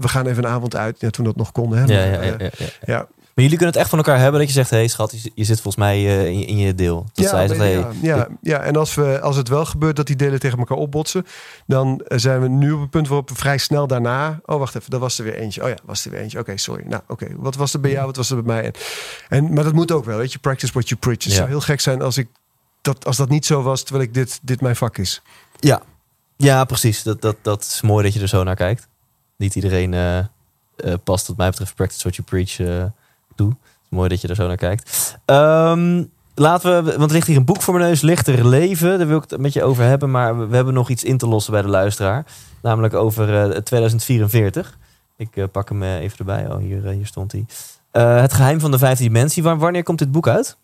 we gaan even een avond uit. Ja, toen dat nog kon. Hè? Ja, ja, ja. ja, ja, ja. ja. Maar jullie kunnen het echt van elkaar hebben dat je zegt... hé hey, schat, je zit volgens mij uh, in, in je deel. Dat ja, zij zegt, nee, hey, ja, ja, dit... ja, en als, we, als het wel gebeurt dat die delen tegen elkaar opbotsen... dan zijn we nu op het punt waarop we vrij snel daarna... oh, wacht even, daar was er weer eentje. Oh ja, was er weer eentje. Oké, okay, sorry. Nou, oké, okay. Wat was er bij jou, wat was er bij mij? En, en, maar dat moet ook wel, weet je. Practice what you preach. Het ja. zou heel gek zijn als, ik dat, als dat niet zo was... terwijl ik dit, dit mijn vak is. Ja, ja precies. Dat, dat, dat is mooi dat je er zo naar kijkt. Niet iedereen uh, uh, past wat mij betreft. Practice what you preach... Uh, Doe. Mooi dat je er zo naar kijkt. Um, laten we, want er ligt hier een boek voor mijn neus, Lichter Leven. Daar wil ik het met je over hebben, maar we hebben nog iets in te lossen bij de luisteraar. Namelijk over uh, twintig vierenveertig. Ik uh, pak hem uh, even erbij. Oh, hier, uh, hier stond hij. Uh, het geheim van de vijfde dimensie. W- wanneer komt dit boek uit?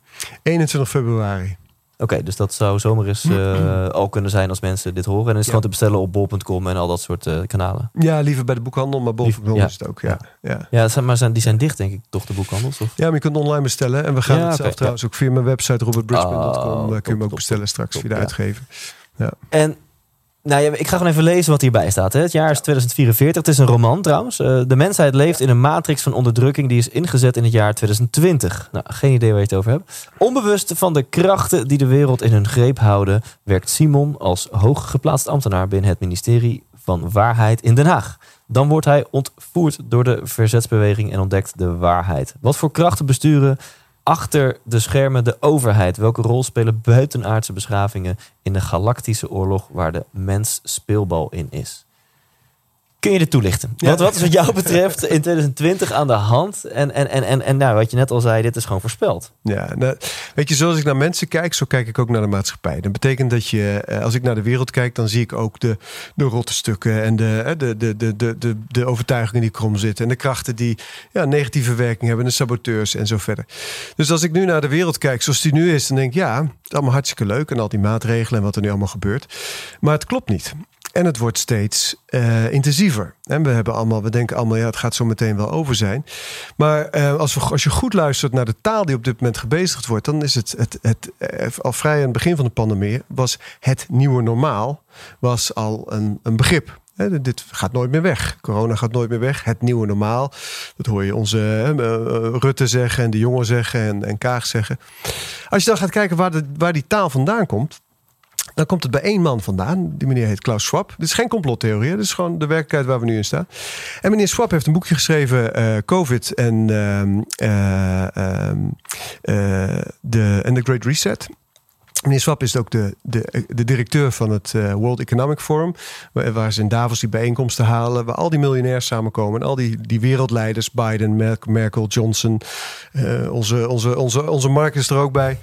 eenentwintig februari. Oké, okay, dus dat zou zomaar eens uh, al kunnen zijn als mensen dit horen. En het is ja. gewoon te bestellen op bol punt com en al dat soort uh, kanalen. Ja, liever bij de boekhandel, maar bol punt com ja. is het ook. Ja, ja. ja. ja maar zijn, die zijn dicht, denk ik, toch, de boekhandels? Of? Ja, maar je kunt online bestellen. En we gaan ja, het zelf okay, trouwens ja. ook via mijn website robert bridgman punt com. Oh, kun je top, hem ook top, bestellen straks top, via de ja. uitgever. Ja. En nou, ja, ik ga gewoon even lezen wat hierbij staat. Hè. Het jaar is twintig vierenveertig. Het is een roman trouwens. Uh, de mensheid leeft in een matrix van onderdrukking... die is ingezet in het jaar twintig twintig. Nou, geen idee waar je het over hebt. Onbewust van de krachten die de wereld in hun greep houden... werkt Simon als hooggeplaatst ambtenaar... binnen het ministerie van Waarheid in Den Haag. Dan wordt hij ontvoerd door de verzetsbeweging... en ontdekt de waarheid. Wat voor krachten besturen... achter de schermen de overheid? Welke rol spelen buitenaardse beschavingen in de galactische oorlog waar de mens speelbal in is? Kun je dit toelichten? Ja. Wat, wat is wat jou betreft in twintig twintig aan de hand? En, en, en, en, en nou, wat je net al zei, dit is gewoon voorspeld. Ja, nou, weet je, zoals ik naar mensen kijk, zo kijk ik ook naar de maatschappij. Dat betekent dat je, als ik naar de wereld kijk, dan zie ik ook de, de rotte stukken en de, de, de, de, de, de, de overtuigingen die krom zitten. En de krachten die ja, negatieve werking hebben, de saboteurs en zo verder. Dus als ik nu naar de wereld kijk, zoals die nu is, dan denk ik, ja, het is allemaal hartstikke leuk en al die maatregelen en wat er nu allemaal gebeurt. Maar het klopt niet. En het wordt steeds uh, intensiever. En we hebben allemaal, we denken allemaal, ja, het gaat zo meteen wel over zijn. Maar uh, als, we, als je goed luistert naar de taal die op dit moment gebezigd wordt, dan is het, het, het, het al vrij aan het begin van de pandemie was het nieuwe normaal was al een, een begrip. He, dit gaat nooit meer weg. Corona gaat nooit meer weg. Het nieuwe normaal. Dat hoor je onze he, uh, Rutte zeggen en de Jonge zeggen en, en Kaag zeggen. Als je dan gaat kijken waar, de, waar die taal vandaan komt, dan komt het bij één man vandaan. Die meneer heet Klaus Schwab. Dit is geen complottheorie. Dit is gewoon de werkelijkheid waar we nu in staan. En meneer Schwab heeft een boekje geschreven. Uh, COVID en uh, uh, uh, de and the Great Reset. Meneer Schwab is ook de, de, de directeur van het World Economic Forum. Waar, waar ze in Davos die bijeenkomsten halen. Waar al die miljonairs samenkomen. En al die, die wereldleiders. Biden, Merkel, Johnson. Uh, onze, onze, onze, onze Mark is er ook bij.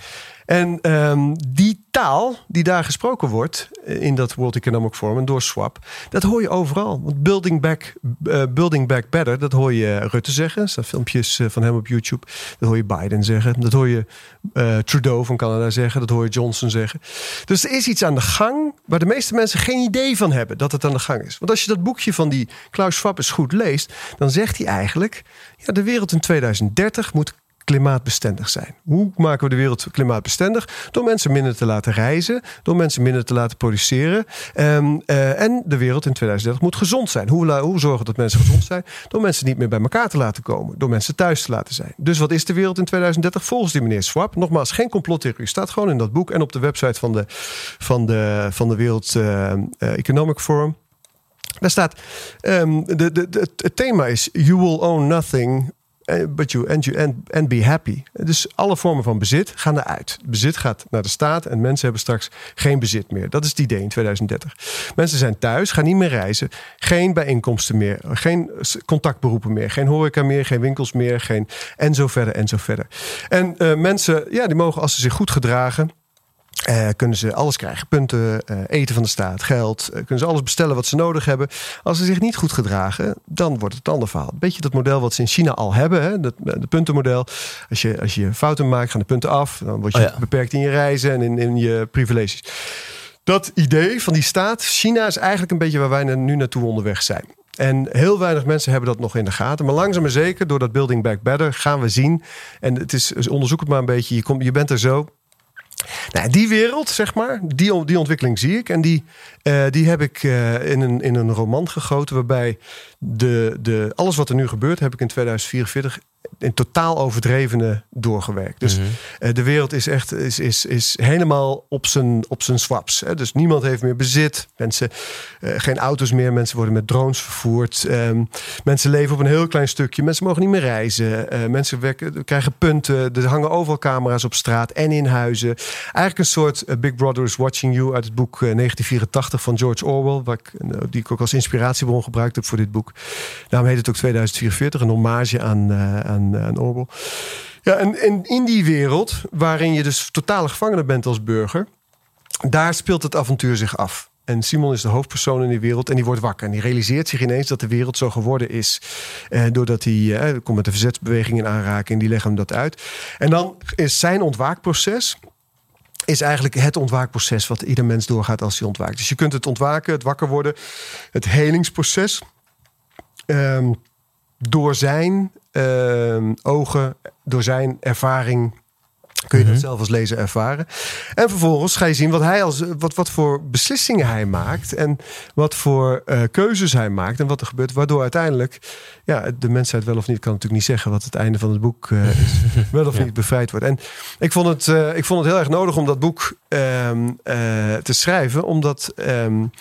En um, die taal die daar gesproken wordt in dat World Economic Forum en door Schwab, dat hoor je overal. Want Building Back, uh, Building Back Better, dat hoor je Rutte zeggen. Er staan filmpjes van hem op YouTube. Dat hoor je Biden zeggen. Dat hoor je uh, Trudeau van Canada zeggen. Dat hoor je Johnson zeggen. Dus er is iets aan de gang waar de meeste mensen geen idee van hebben dat het aan de gang is. Want als je dat boekje van die Klaus Schwab eens goed leest, dan zegt hij eigenlijk, ja, de wereld in tweeduizend dertig moet klimaatbestendig zijn. Hoe maken we de wereld klimaatbestendig? Door mensen minder te laten reizen, door mensen minder te laten produceren. Um, uh, en de wereld in tweeduizend dertig moet gezond zijn. Hoe, la- hoe zorgen we dat mensen gezond zijn? Door mensen niet meer bij elkaar te laten komen, door mensen thuis te laten zijn. Dus wat is de wereld in tweeduizend dertig volgens die meneer Schwab? Nogmaals, geen complottheorie. Staat gewoon in dat boek en op de website van de, van de, van de World uh, Economic Forum. Daar staat, um, de, de, de, het thema is You will own nothing but you and, you and, and be happy. Dus alle vormen van bezit gaan eruit. Bezit gaat naar de staat en mensen hebben straks geen bezit meer. Dat is het idee in tweeduizend dertig. Mensen zijn thuis, gaan niet meer reizen. Geen bijeenkomsten meer. Geen contactberoepen meer. Geen horeca meer. Geen winkels meer. Geen en zo verder en zo verder. En uh, mensen, ja, die mogen als ze zich goed gedragen, Uh, kunnen ze alles krijgen. Punten, uh, eten van de staat, geld. Uh, kunnen ze alles bestellen wat ze nodig hebben. Als ze zich niet goed gedragen, dan wordt het een ander verhaal. Een beetje dat model wat ze in China al hebben. Hè? Dat de puntenmodel. Als je, als je fouten maakt, gaan de punten af. Dan word je oh ja. beperkt in je reizen en in, in je privileges. Dat idee van die staat, China, is eigenlijk een beetje waar wij nu naartoe onderweg zijn. En heel weinig mensen hebben dat nog in de gaten. Maar langzaam maar zeker, door dat Building Back Better, gaan we zien. En het is, dus onderzoek het maar een beetje. Je, komt, je bent er zo. Nou, die wereld, zeg maar, die, die ontwikkeling zie ik. En die, uh, die heb ik uh, in, een, in een roman gegoten. Waarbij de, de, alles wat er nu gebeurt, heb ik in tweeduizend vierenveertig in totaal overdrevene doorgewerkt. Dus mm-hmm. uh, de wereld is echt is, is, is helemaal op zijn, op zijn swaps. Hè? Dus niemand heeft meer bezit. Mensen, uh, geen auto's meer. Mensen worden met drones vervoerd. Um, mensen leven op een heel klein stukje. Mensen mogen niet meer reizen. Uh, mensen werken, krijgen punten. Er hangen overal camera's op straat en in huizen. Eigenlijk een soort uh, Big Brother is Watching You uit het boek uh, negentien vierentachtig van George Orwell. Waar ik, uh, die ik ook als inspiratiebron gebruikt heb voor dit boek. Daarom heet het ook tweeduizend vierenveertig. Een hommage aan, uh, aan, uh, aan Orwell. Ja, en, en in die wereld waarin je dus totale gevangene bent als burger, daar speelt het avontuur zich af. En Simon is de hoofdpersoon in die wereld en die wordt wakker. En die realiseert zich ineens dat de wereld zo geworden is. Eh, doordat hij eh, komt met de verzetsbeweging in aanraking en die leggen hem dat uit. En dan is zijn ontwaakproces is eigenlijk het ontwaakproces wat ieder mens doorgaat als hij ontwaakt. Dus je kunt het ontwaken, het wakker worden, het helingsproces um, door zijn um, ogen, door zijn ervaring. Kun je dat zelf als lezer ervaren. En vervolgens ga je zien wat, hij als, wat, wat voor beslissingen hij maakt. En wat voor uh, keuzes hij maakt. En wat er gebeurt. Waardoor uiteindelijk, ja, de mensheid wel of niet, kan natuurlijk niet zeggen wat het einde van het boek uh, is. Wel of ja. niet bevrijd wordt. En ik vond het, uh, ik vond het heel erg nodig om dat boek um, uh, te schrijven. Omdat um,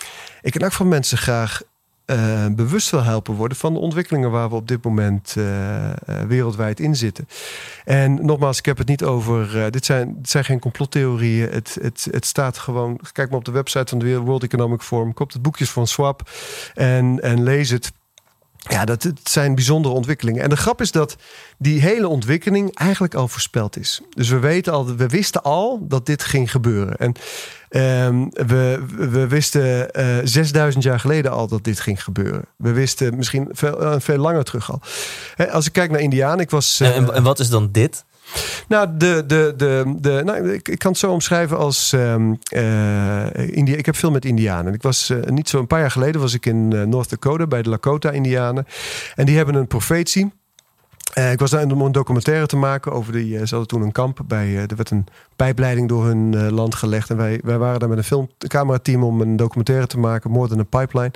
ik en ook van mensen graag Uh, bewust wil helpen worden van de ontwikkelingen waar we op dit moment uh, uh, wereldwijd in zitten. En nogmaals, ik heb het niet over... Uh, dit, zijn, dit zijn geen complottheorieën. Het, het, het staat gewoon... Kijk maar op de website van de World Economic Forum. Koop het boekjes van Schwab en, en lees het. Ja, dat, het zijn bijzondere ontwikkelingen. En de grap is dat die hele ontwikkeling eigenlijk al voorspeld is. Dus we, weten al, we wisten al dat dit ging gebeuren. En um, we, we wisten uh, zesduizend jaar geleden al dat dit ging gebeuren. We wisten misschien veel, uh, veel langer terug al. He, als ik kijk naar Indiaan, ik was... Uh, en, en wat is dan dit? Nou, de, de, de, de, nou ik, ik kan het zo omschrijven als... Um, uh, India, ik heb veel met Indianen. Ik was uh, niet zo een paar jaar geleden was ik in uh, North Dakota bij de Lakota-Indianen. En die hebben een profetie. Uh, ik was daar om een documentaire te maken over die... Uh, ze hadden toen een kamp. Bij, uh, er werd een pijpleiding door hun uh, land gelegd. En wij, wij waren daar met een filmcamerateam om een documentaire te maken. More Than a Pipeline.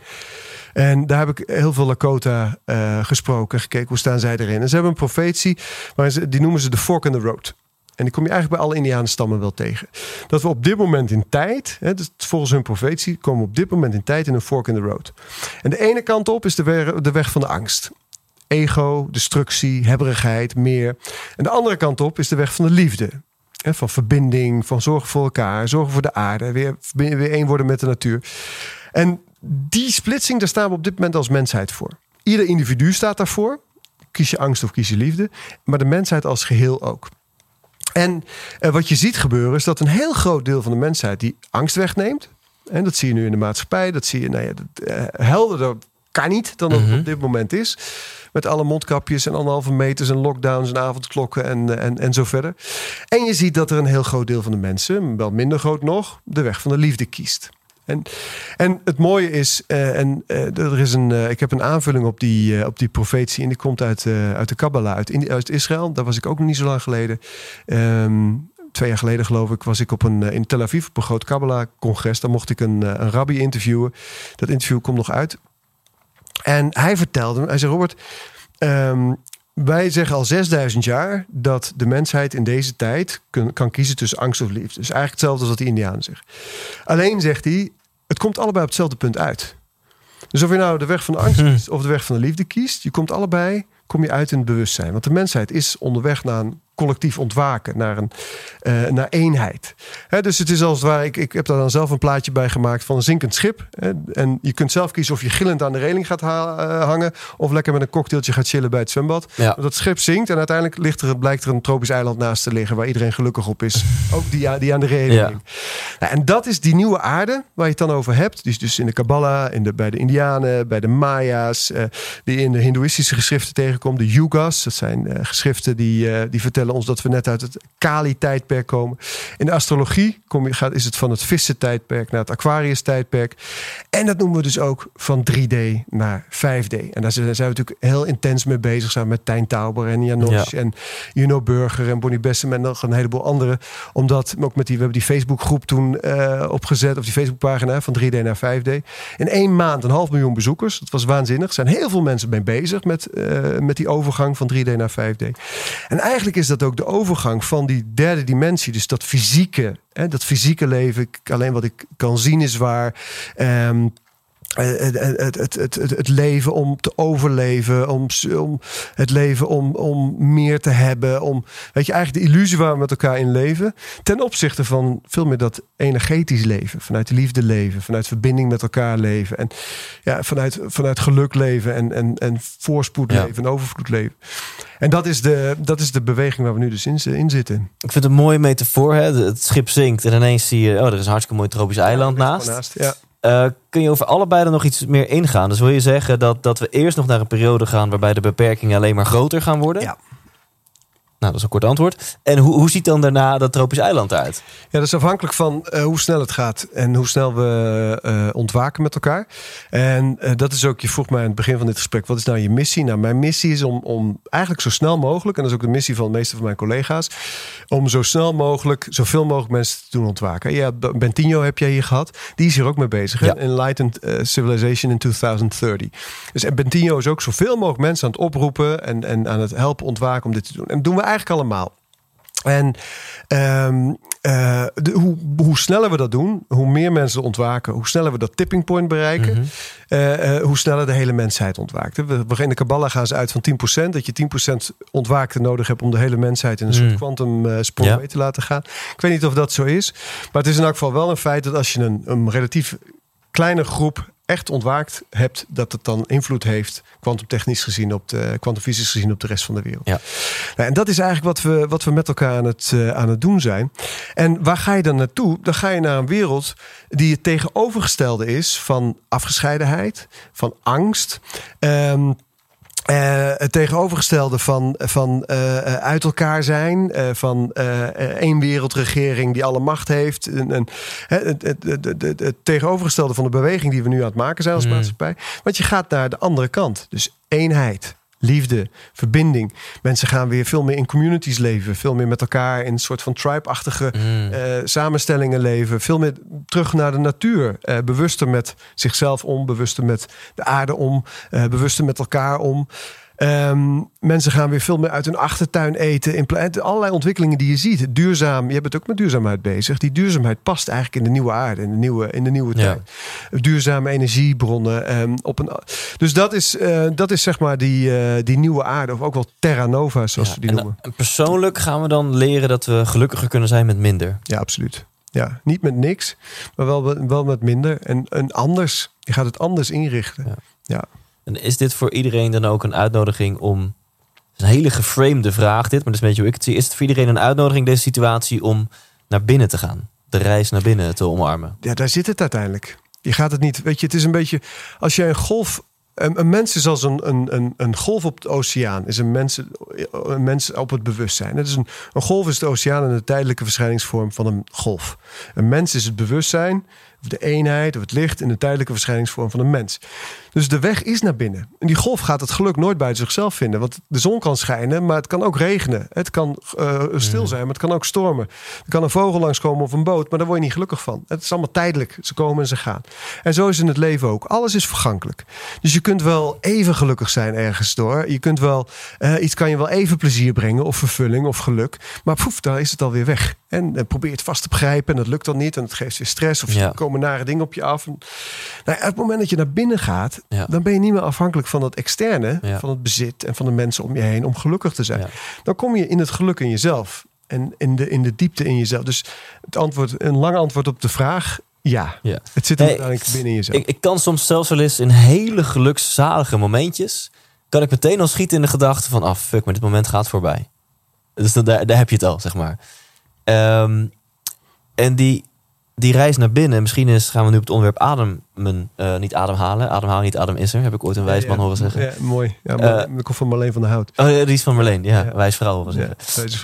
En daar heb ik heel veel Lakota uh, gesproken. Gekeken, hoe staan zij erin? En ze hebben een profetie. Maar ze, die noemen ze de fork in the road. En die kom je eigenlijk bij alle Indianenstammen wel tegen. Dat we op dit moment in tijd... Hè, dus volgens hun profetie komen we op dit moment in tijd in een fork in the road. En de ene kant op is de, we- de weg van de angst. Ego, destructie, hebberigheid, meer. En de andere kant op is de weg van de liefde. Van verbinding, van zorgen voor elkaar, zorgen voor de aarde. Weer, weer één worden met de natuur. En die splitsing, daar staan we op dit moment als mensheid voor. Ieder individu staat daarvoor. Kies je angst of kies je liefde. Maar de mensheid als geheel ook. En eh, wat je ziet gebeuren is dat een heel groot deel van de mensheid die angst wegneemt. En dat zie je nu in de maatschappij. Dat zie je nou ja, dat, eh, helderder kan niet dan dat het op dit moment is. Met alle mondkapjes en anderhalve meters en lockdowns en avondklokken en, en, en zo verder. En je ziet dat er een heel groot deel van de mensen, wel minder groot nog, de weg van de liefde kiest. En, en het mooie is, uh, en, uh, er is een, uh, ik heb een aanvulling op die, uh, op die profetie. En die komt uit, uh, uit de Kabbalah, uit, Indi- uit Israël. Daar was ik ook nog niet zo lang geleden. Um, twee jaar geleden geloof ik, was ik op een, in Tel Aviv op een groot Kabbalah-congres. Daar mocht ik een, een rabbi interviewen. Dat interview komt nog uit. En hij vertelde me, hij zei Robert, um, wij zeggen al zesduizend jaar dat de mensheid in deze tijd kun, kan kiezen tussen angst of liefde. Dus eigenlijk hetzelfde als wat de Indianen zeggen. Alleen zegt hij, het komt allebei op hetzelfde punt uit. Dus of je nou de weg van de angst kiest of de weg van de liefde kiest, je komt allebei, kom je uit in het bewustzijn. Want de mensheid is onderweg naar een collectief ontwaken, naar een uh, naar eenheid. He, dus het is als het ware, ik, ik heb daar dan zelf een plaatje bij gemaakt van een zinkend schip. He, en je kunt zelf kiezen of je gillend aan de reling gaat ha- hangen of lekker met een cocktailtje gaat chillen bij het zwembad. Ja. Dat schip zinkt en uiteindelijk ligt er, blijkt er een tropisch eiland naast te liggen waar iedereen gelukkig op is. Ook die, die aan de reling. Ja. Nou, en dat is die nieuwe aarde waar je het dan over hebt. Die is dus in de Kabbalah, in de, bij de Indianen, bij de Maya's, uh, die in de Hindoeïstische geschriften tegenkomt. De Yugas, dat zijn uh, geschriften die, uh, die vertellen ons dat we net uit het Kali-tijdperk komen. In de astrologie kom je, gaat, is het van het vissen-tijdperk naar het Aquarius-tijdperk. En dat noemen we dus ook van drie D naar vijf D. En daar zijn we natuurlijk heel intens mee bezig. Samen met Tijn Tauber en Janos ja. en Juno Burger en Bonnie Bessem en nog een heleboel anderen. Omdat ook met die, we hebben die Facebookgroep toen uh, opgezet. Of die Facebookpagina van drie D naar vijf D. In één maand een half miljoen bezoekers. Dat was waanzinnig. Er zijn heel veel mensen mee bezig met, uh, met die overgang van drie D naar vijf D. En eigenlijk is is dat ook de overgang van die derde dimensie. Dus dat fysieke, hè, dat fysieke leven. Alleen wat ik kan zien is waar. Um, het, het, het, het, het leven om te overleven. Om, om het leven om, om meer te hebben. Om, weet je, eigenlijk de illusie waar we met elkaar in leven. Ten opzichte van veel meer dat energetisch leven. Vanuit liefde leven. Vanuit verbinding met elkaar leven. En ja, vanuit, vanuit geluk leven. En, en, en voorspoed leven. Ja. En overvloed leven. En dat is, de, dat is de beweging waar we nu dus in, in zitten. Ik vind het een mooie metafoor. Hè? Het schip zinkt en ineens zie je... oh, er is een hartstikke mooi tropisch eiland ja, naast. naast ja. uh, kun je over allebei dan nog iets meer ingaan? Dus wil je zeggen dat, dat we eerst nog naar een periode gaan... waarbij de beperkingen alleen maar groter gaan worden? Ja. Nou, dat is een kort antwoord. En hoe, hoe ziet dan daarna dat tropisch eiland uit? Ja, dat is afhankelijk van uh, hoe snel het gaat en hoe snel we uh, ontwaken met elkaar. En uh, dat is ook, je vroeg mij aan het begin van dit gesprek, wat is nou je missie? Nou, mijn missie is om, om eigenlijk zo snel mogelijk, en dat is ook de missie van de meeste van mijn collega's, om zo snel mogelijk, zoveel mogelijk mensen te doen ontwaken. Ja, Bentinho heb jij hier gehad. Die is hier ook mee bezig. Ja. Enlightened uh, Civilization in twintig dertig. Dus en Bentinho is ook zoveel mogelijk mensen aan het oproepen en, en aan het helpen ontwaken om dit te doen. En doen we eigenlijk allemaal. En um, uh, de, hoe, hoe sneller we dat doen, hoe meer mensen ontwaken, hoe sneller we dat tipping point bereiken, mm-hmm. uh, uh, hoe sneller de hele mensheid ontwaakt. We, in de Kabbalah gaan ze uit van tien procent, dat je tien procent ontwaakte nodig hebt om de hele mensheid in een mm. soort quantum uh, sprong ja. mee te laten gaan. Ik weet niet of dat zo is, maar het is in elk geval wel een feit dat als je een, een relatief kleine groep echt ontwaakt hebt, dat het dan invloed heeft, kwantumtechnisch gezien, op de kwantumfysisch gezien, op de rest van de wereld. Ja. Nou, en dat is eigenlijk wat we, wat we met elkaar aan het, uh, aan het doen zijn. En waar ga je dan naartoe? Dan ga je naar een wereld die het tegenovergestelde is van afgescheidenheid, van angst. Um, Uh, het tegenovergestelde van, van uh, uit elkaar zijn. Uh, van uh, één wereldregering die alle macht heeft. En, en, het, het, het, het, het tegenovergestelde van de beweging die we nu aan het maken zijn als mm. maatschappij. Want je gaat naar de andere kant. Dus eenheid, liefde, verbinding. Mensen gaan weer veel meer in communities leven. Veel meer met elkaar in een soort van tribe-achtige mm. uh, samenstellingen leven. Veel meer terug naar de natuur. Uh, bewuster met zichzelf om. Bewuster met de aarde om. Uh, bewuster met elkaar om. Um, mensen gaan weer veel meer uit hun achtertuin eten. In pla- allerlei ontwikkelingen die je ziet. Duurzaam, je hebt het ook met duurzaamheid bezig. Die duurzaamheid past eigenlijk in de nieuwe aarde, in de nieuwe, in de nieuwe tijd. Ja. Duurzame energiebronnen. Um, op een, dus dat is, uh, dat is zeg maar die, uh, die nieuwe aarde, of ook wel Terra Nova, zoals ja, we die en noemen. En persoonlijk gaan we dan leren dat we gelukkiger kunnen zijn met minder. Ja, absoluut. Ja, niet met niks, maar wel, wel met minder. En, en anders. Je gaat het anders inrichten. Ja. ja. En is dit voor iedereen dan ook een uitnodiging om... een hele geframede vraag dit, maar dat is een beetje hoe ik het zie. Is het voor iedereen een uitnodiging, deze situatie, om naar binnen te gaan? De reis naar binnen te omarmen? Ja, daar zit het uiteindelijk. Je gaat het niet... Weet je, het is een beetje... Als je een golf... Een, een mens is als een, een, een, een golf op de oceaan. Is een mens, een mens op het bewustzijn. Het is een, een golf is de oceaan en de tijdelijke verschijningsvorm van een golf. Een mens is het bewustzijn... of de eenheid, of het licht... in de tijdelijke verschijningsvorm van een mens. Dus de weg is naar binnen. En die golf gaat het geluk nooit buiten zichzelf vinden. Want de zon kan schijnen, maar het kan ook regenen. Het kan uh, stil zijn, maar het kan ook stormen. Er kan een vogel langskomen of een boot... maar daar word je niet gelukkig van. Het is allemaal tijdelijk. Ze komen en ze gaan. En zo is in het leven ook. Alles is vergankelijk. Dus je kunt wel even gelukkig zijn ergens door. Je kunt wel... Uh, iets kan je wel even plezier brengen... of vervulling of geluk. Maar poef, daar is het alweer weg. En uh, probeer het vast te begrijpen... en dat lukt dan niet en het geeft je stress... of ja. komen nare dingen op je af. Nou, op het moment dat je naar binnen gaat... Ja. Dan ben je niet meer afhankelijk van dat externe, ja. van het bezit en van de mensen om je heen om gelukkig te zijn. Ja. Dan kom je in het geluk in jezelf en in de, in de diepte in jezelf. Dus het antwoord, een lang antwoord op de vraag, ja. ja. Het zit hey, uiteindelijk binnen jezelf. Ik, ik kan soms zelfs wel eens in hele gelukszalige momentjes, kan ik meteen al schieten in de gedachte van, ah fuck, maar dit moment gaat voorbij. Dus dan, daar, daar heb je het al, zeg maar. Um, en die... Die reis naar binnen, misschien is, gaan we nu op het onderwerp ademen, uh, niet ademhalen. Ademhalen, niet adem is er, heb ik ooit een wijsman ja, ja, horen zeggen. Ja, mooi. Ja, maar, uh, dat komt van Marleen van den Hout. Oh, ja, die is van Marleen, ja. ja. Wijsvrouw horen zeggen.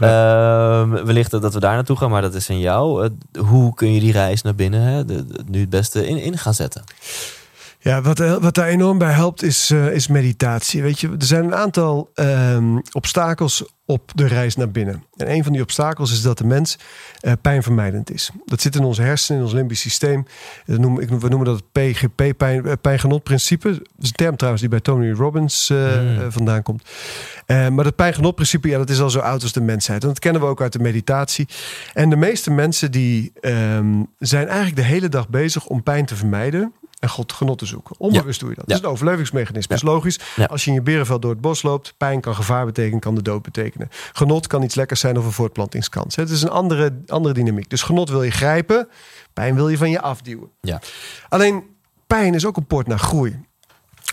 Ja, uh, wellicht dat we daar naartoe gaan, maar dat is aan jou. Uh, hoe kun je die reis naar binnen hè, de, de, nu het beste in, in gaan zetten? Ja, wat, wat daar enorm bij helpt is, uh, is meditatie. Weet je, er zijn een aantal uh, obstakels op de reis naar binnen. En een van die obstakels is dat de mens uh, pijnvermijdend is. Dat zit in onze hersenen, in ons limbisch systeem. Dat noem, ik, we noemen dat het P G P, pijn, pijngenotprincipe. Dat is een term trouwens die bij Tony Robbins uh, mm. uh, vandaan komt. Uh, maar dat pijngenotprincipe, ja, dat is al zo oud als de mensheid. En dat kennen we ook uit de meditatie. En de meeste mensen die um, zijn eigenlijk de hele dag bezig om pijn te vermijden. En God genot te zoeken. Onbewust ja. doe je dat. Ja. Dat is een overlevingsmechanisme. Ja. Dat is logisch. Ja. Als je in je berenveld door het bos loopt... pijn kan gevaar betekenen, kan de dood betekenen. Genot kan iets lekkers zijn of een voortplantingskans. Het is een andere, andere dynamiek. Dus genot wil je grijpen. Pijn wil je van je afduwen. Ja. Alleen pijn is ook een poort naar groei.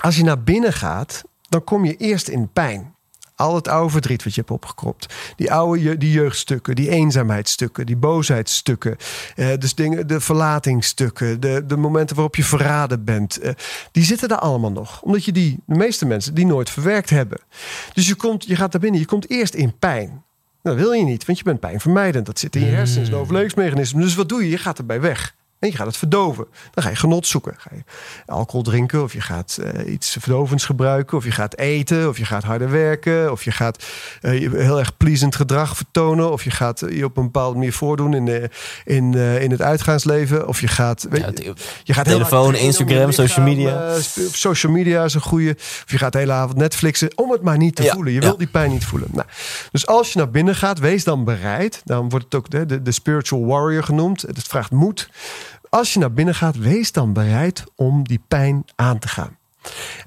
Als je naar binnen gaat, dan kom je eerst in pijn. Al het oude verdriet wat je hebt opgekropt. Die oude die jeugdstukken, die eenzaamheidsstukken, die boosheidstukken. Eh, dus dingen, de verlatingstukken, de, de momenten waarop je verraden bent. Eh, die zitten daar allemaal nog. Omdat je die, de meeste mensen, die nooit verwerkt hebben. Dus je, komt, je gaat daar binnen, je komt eerst in pijn. Nou, dat wil je niet, want je bent pijnvermijdend. Dat zit in je hersenen, is een overlevingsmechanisme. Dus wat doe je? Je gaat erbij weg. En je gaat het verdoven. Dan ga je genot zoeken. Ga je alcohol drinken, of je gaat uh, iets verdovends gebruiken, of je gaat eten, of je gaat harder werken, of je gaat uh, heel erg pleasend gedrag vertonen, of je gaat uh, je op een bepaalde manier voordoen in, de, in, uh, in het uitgaansleven, of je gaat... Weet, ja, te, je gaat telefoon, Instagram, social media. Uh, social media is een goede. Of je gaat de hele avond Netflixen, om het maar niet te ja. voelen. Je ja. wil die pijn niet voelen. Nou, dus als je naar binnen gaat, wees dan bereid. Dan wordt het ook de, de, de spiritual warrior genoemd. Het vraagt moed. Als je naar binnen gaat, wees dan bereid om die pijn aan te gaan.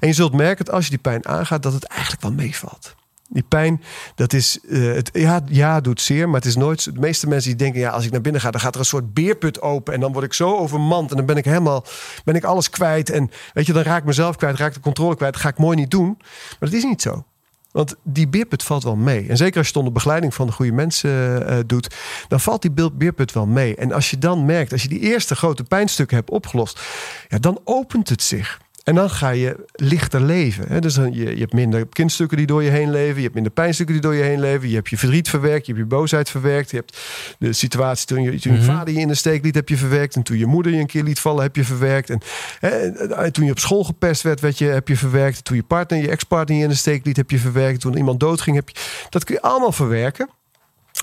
En je zult merken dat als je die pijn aangaat, dat het eigenlijk wel meevalt. Die pijn, dat is, uh, het, ja, ja, doet zeer, maar het is nooit... De meeste mensen die denken, ja, als ik naar binnen ga, dan gaat er een soort beerput open en dan word ik zo overmand en dan ben ik helemaal, ben ik alles kwijt. En weet je, dan raak ik mezelf kwijt, raak ik de controle kwijt, dat ga ik mooi niet doen. Maar dat is niet zo. Want die beerput valt wel mee. En zeker als je het onder begeleiding van de goede mensen uh, doet, dan valt die beerput wel mee. En als je dan merkt, als je die eerste grote pijnstukken hebt opgelost, ja, dan opent het zich. En dan ga je lichter leven. Hè? Dus dan, je, je hebt minder kindstukken die door je heen leven. Je hebt minder pijnstukken die door je heen leven. Je hebt je verdriet verwerkt. Je hebt je boosheid verwerkt. Je hebt de situatie toen je, toen je mm-hmm. vader je in de steek liet, heb je verwerkt. En toen je moeder je een keer liet vallen, heb je verwerkt. En hè, toen je op school gepest werd, werd je, heb je verwerkt. Toen je partner, je ex-partner je in de steek liet, heb je verwerkt. Toen iemand doodging, heb je... Dat kun je allemaal verwerken.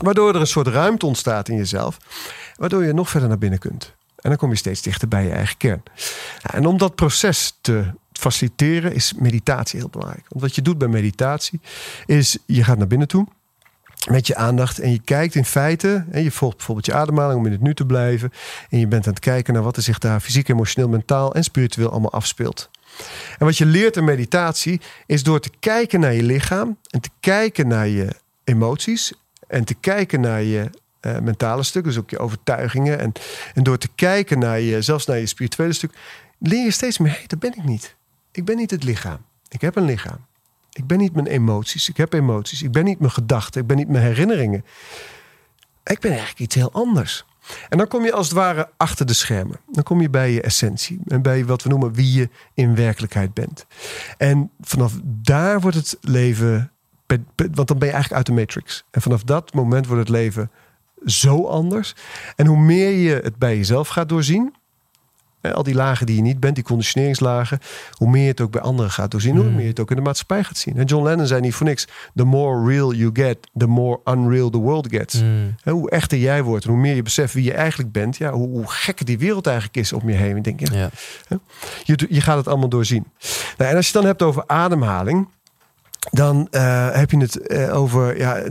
Waardoor er een soort ruimte ontstaat in jezelf. Waardoor je nog verder naar binnen kunt. En dan kom je steeds dichter bij je eigen kern. En om dat proces te faciliteren is meditatie heel belangrijk. Want wat je doet bij meditatie is je gaat naar binnen toe met je aandacht en je kijkt in feite... en je volgt bijvoorbeeld je ademhaling om in het nu te blijven... en je bent aan het kijken naar wat er zich daar fysiek, emotioneel, mentaal en spiritueel allemaal afspeelt. En wat je leert in meditatie is door te kijken naar je lichaam... en te kijken naar je emoties en te kijken naar je... Uh, mentale stuk, dus ook je overtuigingen. En, en door te kijken naar je, zelfs naar je spirituele stuk, leer je steeds meer, hey, dat ben ik niet. Ik ben niet het lichaam. Ik heb een lichaam. Ik ben niet mijn emoties. Ik heb emoties. Ik ben niet mijn gedachten. Ik ben niet mijn herinneringen. Ik ben eigenlijk iets heel anders. En dan kom je als het ware achter de schermen. Dan kom je bij je essentie. En bij wat we noemen wie je in werkelijkheid bent. En vanaf daar wordt het leven... Want dan ben je eigenlijk uit de matrix. En vanaf dat moment wordt het leven... zo anders. En hoe meer je het bij jezelf gaat doorzien... Hè, al die lagen die je niet bent, die conditioneringslagen... hoe meer je het ook bij anderen gaat doorzien... Mm. hoe meer je het ook in de maatschappij gaat zien. En John Lennon zei niet voor niks... the more real you get, the more unreal the world gets. Mm. Hè, hoe echter jij wordt en hoe meer je beseft wie je eigenlijk bent... Ja, hoe, hoe gek die wereld eigenlijk is om je heen. Ik denk, ja, ja. Hè, je, je gaat het allemaal doorzien. Nou, en als je het dan hebt over ademhaling... Dan uh, heb je het uh, over ja,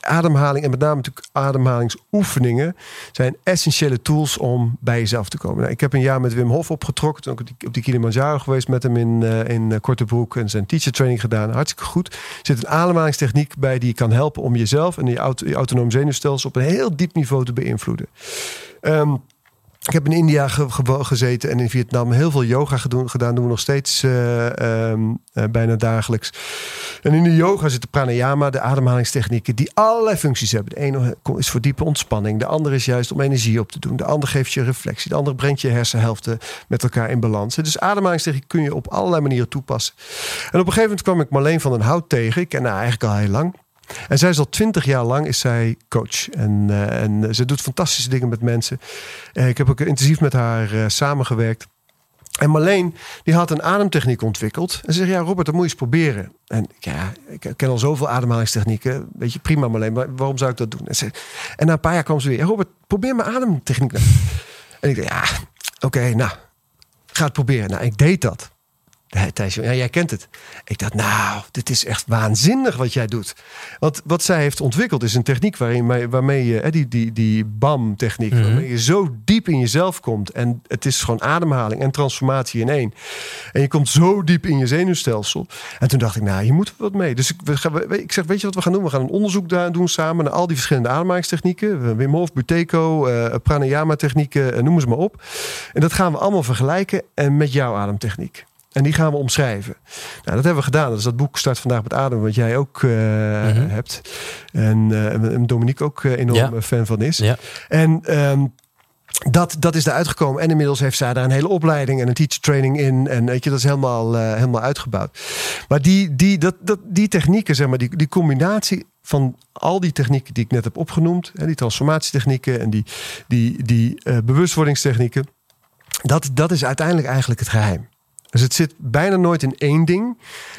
ademhaling... en met name natuurlijk ademhalingsoefeningen... zijn essentiële tools om bij jezelf te komen. Nou, ik heb een jaar met Wim Hof opgetrokken. Toen ook op die, op die Kilimanjaro geweest met hem in, uh, in Korte Broek... en zijn teacher training gedaan. Hartstikke goed. Er zit een ademhalingstechniek bij die je kan helpen... om jezelf en je, auto, je autonoom zenuwstelsel... op een heel diep niveau te beïnvloeden. Um, Ik heb in India ge- ge- gezeten en in Vietnam heel veel yoga gedo- gedaan. Doen we nog steeds uh, um, uh, bijna dagelijks. En in de yoga zit de pranayama, de ademhalingstechnieken... die allerlei functies hebben. De ene is voor diepe ontspanning. De andere is juist om energie op te doen. De andere geeft je reflectie. De andere brengt je hersenhelften met elkaar in balans. Dus ademhalingstechnieken kun je op allerlei manieren toepassen. En op een gegeven moment kwam ik Marleen van den Hout tegen. Ik ken haar eigenlijk al heel lang. En zij is al twintig jaar lang is zij coach. En, uh, en ze doet fantastische dingen met mensen. Uh, ik heb ook intensief met haar uh, samengewerkt. En Marleen die had een ademtechniek ontwikkeld. En ze zegt, ja Robert, dat moet je eens proberen. En ja, ik ken al zoveel ademhalingstechnieken. Weet je, prima Marleen, maar waarom zou ik dat doen? En, ze, en na een paar jaar kwam ze weer. Ja, Robert, probeer mijn ademtechniek nou. En ik dacht, ja, oké, okay, nou, ga het proberen. Nou, ik deed dat. Thijs, ja, jij kent het. Ik dacht, nou, dit is echt waanzinnig wat jij doet. Want wat zij heeft ontwikkeld is een techniek waarin, waarmee je... Hè, die, die, die B A M-techniek, mm-hmm. waarmee je zo diep in jezelf komt. En het is gewoon ademhaling en transformatie in één. En je komt zo diep in je zenuwstelsel. En toen dacht ik, nou, hier moeten we wat mee. Dus ik, we gaan, ik zeg, weet je wat we gaan doen? We gaan een onderzoek daar doen samen... naar al die verschillende ademhalingstechnieken. Wim Hof, Buteco, uh, pranayama-technieken, uh, noem ze maar op. En dat gaan we allemaal vergelijken en met jouw ademtechniek. En die gaan we omschrijven. Nou, dat hebben we gedaan. Dat is dat boek Start vandaag met ademen, wat jij ook uh, mm-hmm. hebt. En uh, Dominique ook uh, enorm ja. fan van is. Ja. En um, dat, dat is daar uitgekomen. En inmiddels heeft zij daar een hele opleiding en een teacher training in. En weet je, dat is helemaal, uh, helemaal uitgebouwd. Maar die, die, dat, dat, die technieken, zeg maar, die, die combinatie... van al die technieken die ik net heb opgenoemd... Hè, die transformatietechnieken en die, die, die uh, bewustwordingstechnieken... Dat, dat is uiteindelijk eigenlijk het geheim. Dus het zit bijna nooit in één ding.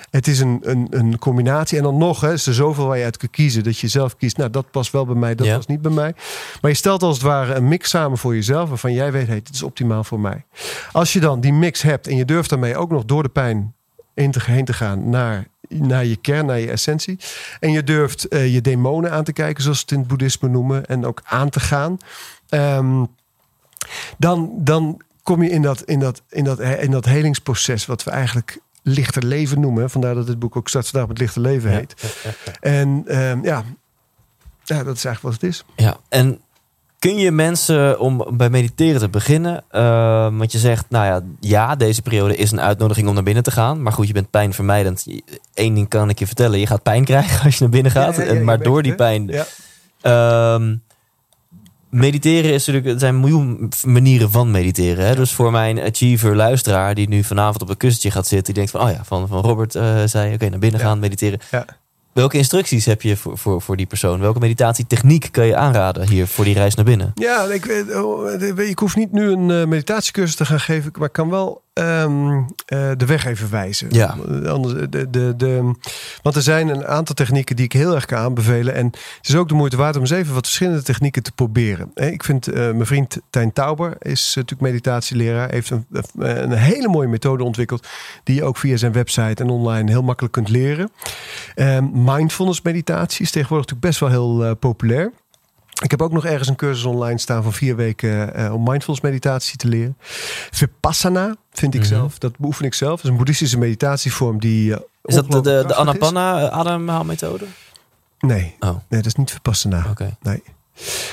Het is een, een, een combinatie. En dan nog, hè, is er zoveel waar je uit kunt kiezen. Dat je zelf kiest, nou dat past wel bij mij, dat ja. past niet bij mij. Maar je stelt als het ware een mix samen voor jezelf. Waarvan jij weet, hey, dit is optimaal voor mij. Als je dan die mix hebt en je durft daarmee ook nog door de pijn in te, heen te gaan naar, naar je kern, naar je essentie. En je durft uh, je demonen aan te kijken, zoals het in het boeddhisme noemen. En ook aan te gaan. Um, dan... dan kom je in dat, in, dat, in, dat, in dat helingsproces wat we eigenlijk lichter leven noemen. Vandaar dat het boek ook Start vandaag met lichter leven heet. Ja, ja, ja. En um, ja. ja, dat is eigenlijk wat het is. Ja, en kun je mensen, om bij mediteren te beginnen... Uh, want je zegt, nou ja, ja, deze periode is een uitnodiging om naar binnen te gaan. Maar goed, je bent pijnvermijdend. Eén ding kan ik je vertellen, je gaat pijn krijgen als je naar binnen gaat. Ja, ja, ja, en, maar door die pijn... Ja. Um, Mediteren is natuurlijk, er zijn miljoen manieren van mediteren. Hè? Dus voor mijn achiever luisteraar die nu vanavond op een kussentje gaat zitten, die denkt van, oh ja, van, van Robert uh, zei, oké, okay, naar binnen ja. gaan, mediteren. Ja. Welke instructies heb je voor, voor, voor die persoon? Welke meditatietechniek kan je aanraden hier voor die reis naar binnen? Ja, ik, ik hoef niet nu een meditatiecursus te gaan geven, maar ik kan wel um, uh, de weg even wijzen. Ja. Anders, de, de, de, want er zijn een aantal technieken die ik heel erg kan aanbevelen. En het is ook de moeite waard om eens even wat verschillende technieken te proberen. Ik vind, uh, mijn vriend Tijn Tauber is natuurlijk meditatieleraar. Heeft een, een hele mooie methode ontwikkeld die je ook via zijn website en online heel makkelijk kunt leren. Um, Mindfulness meditatie is tegenwoordig natuurlijk best wel heel uh, populair. Ik heb ook nog ergens een cursus online staan van vier weken uh, om mindfulness meditatie te leren. Vipassana vind ik mm-hmm. zelf, dat beoefen ik zelf. Dat is een boeddhistische meditatievorm die uh, is dat de, de, de Anapana ademhaalmethode? Nee, oh. nee, dat is niet Vipassana. Okay. Nee.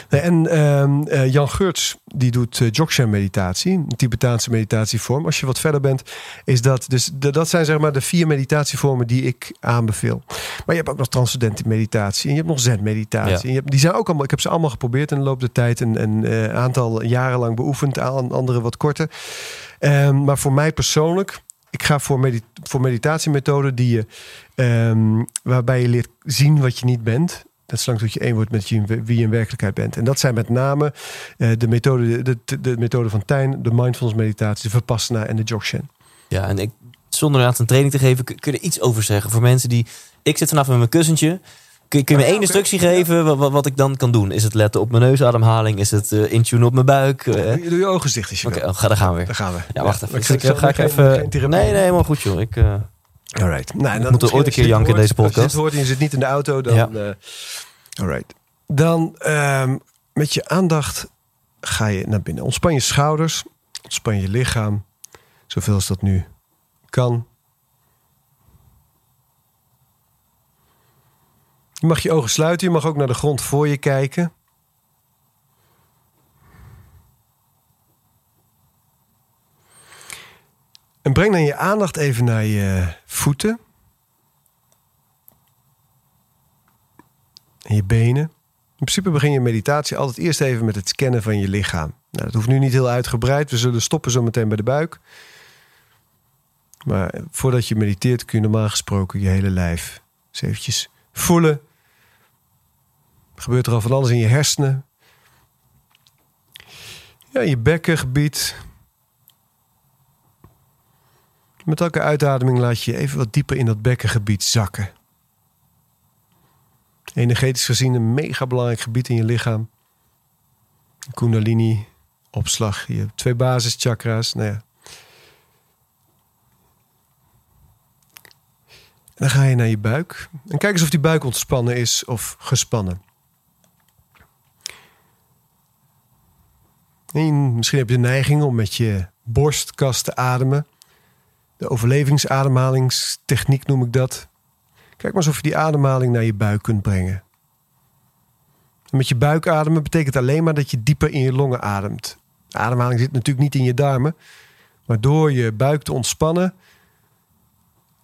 Nee, en um, uh, Jan Geurts die doet uh, Dzogchen meditatie, een Tibetaanse meditatievorm. Als je wat verder bent, is dat dus de, dat zijn zeg maar de vier meditatievormen die ik aanbeveel. Maar je hebt ook nog transcendente meditatie en je hebt nog zen meditatie. Ja. En je hebt, die zijn ook allemaal. Ik heb ze allemaal geprobeerd in de loop der tijd en een uh, aantal jaren lang beoefend, aan andere wat korter. Um, maar voor mij persoonlijk, ik ga voor, medit- voor meditatiemethoden die je um, waarbij je leert zien wat je niet bent. Net zolang dat je één wordt met wie je in werkelijkheid bent. En dat zijn met name uh, de methode de, de, de methode van Tijn, de mindfulness meditatie, de Vipassana en de Dzogchen. Ja, en ik, zonder inderdaad een training te geven, kun je er iets over zeggen. Voor mensen die... Ik zit vanaf met mijn kussentje. Kun, kun je me één instructie geven wat, wat, wat ik dan kan doen? Is het letten op mijn neusademhaling? Is het uh, intunen op mijn buik? Uh, doe, je, doe je ogen dicht als je wil. Oké, daar gaan we weer. Daar gaan we. Ja, wacht even. Ja, ik, ik, ga ik even... Nee, nee, helemaal goed joh. Ik... Uh... Alright. Nou, en dan moet er ooit een keer janken in deze podcast. Als je dit hoort en je zit niet in de auto, dan... Ja. Uh, alright. Dan um, met je aandacht ga je naar binnen. Ontspan je schouders. Ontspan je lichaam. Zoveel als dat nu kan. Je mag je ogen sluiten. Je mag ook naar de grond voor je kijken. En breng dan je aandacht even naar je voeten. En je benen. In principe begin je meditatie altijd eerst even met het scannen van je lichaam. Nou, dat hoeft nu niet heel uitgebreid. We zullen stoppen zo meteen bij de buik. Maar voordat je mediteert kun je normaal gesproken je hele lijf eens eventjes voelen. Er gebeurt er al van alles in je hersenen. Ja, je bekkengebied. Met elke uitademing laat je even wat dieper in dat bekkengebied zakken. Energetisch gezien een mega belangrijk gebied in je lichaam. Kundalini, opslag, je hebt twee basischakra's. Nou ja. Dan ga je naar je buik. En kijk eens of die buik ontspannen is of gespannen. En misschien heb je de neiging om met je borstkas te ademen. De overlevingsademhalingstechniek noem ik dat. Kijk maar alsof je die ademhaling naar je buik kunt brengen. En met je buik ademen betekent alleen maar dat je dieper in je longen ademt. De ademhaling zit natuurlijk niet in je darmen. Maar door je buik te ontspannen,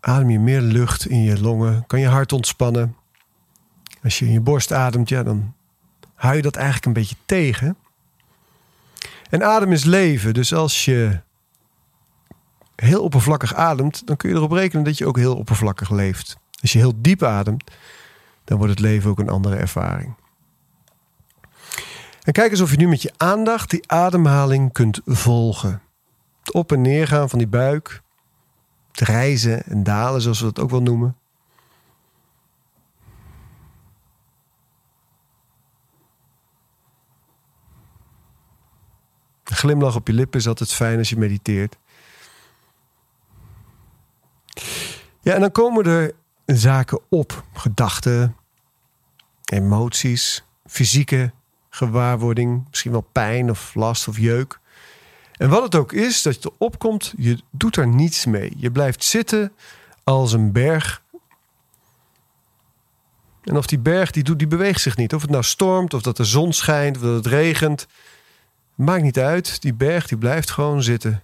adem je meer lucht in je longen. Kan je hart ontspannen. Als je in je borst ademt, ja, dan hou je dat eigenlijk een beetje tegen. En adem is leven. Dus als je heel oppervlakkig ademt, dan kun je erop rekenen dat je ook heel oppervlakkig leeft. Als je heel diep ademt, dan wordt het leven ook een andere ervaring. En kijk eens of je nu met je aandacht die ademhaling kunt volgen. het op en neer gaan van die buik. Het rijzen en dalen, zoals we dat ook wel noemen. Een glimlach op je lippen is altijd fijn als je mediteert. Ja, en dan komen er zaken op. Gedachten, emoties, fysieke gewaarwording. Misschien wel pijn of last of jeuk. En wat het ook is, dat je erop komt, je doet er niets mee. Je blijft zitten als een berg. En of die berg, die, doet, die beweegt zich niet. Of het nou stormt, of dat de zon schijnt, of dat het regent. Maakt niet uit, die berg die blijft gewoon zitten.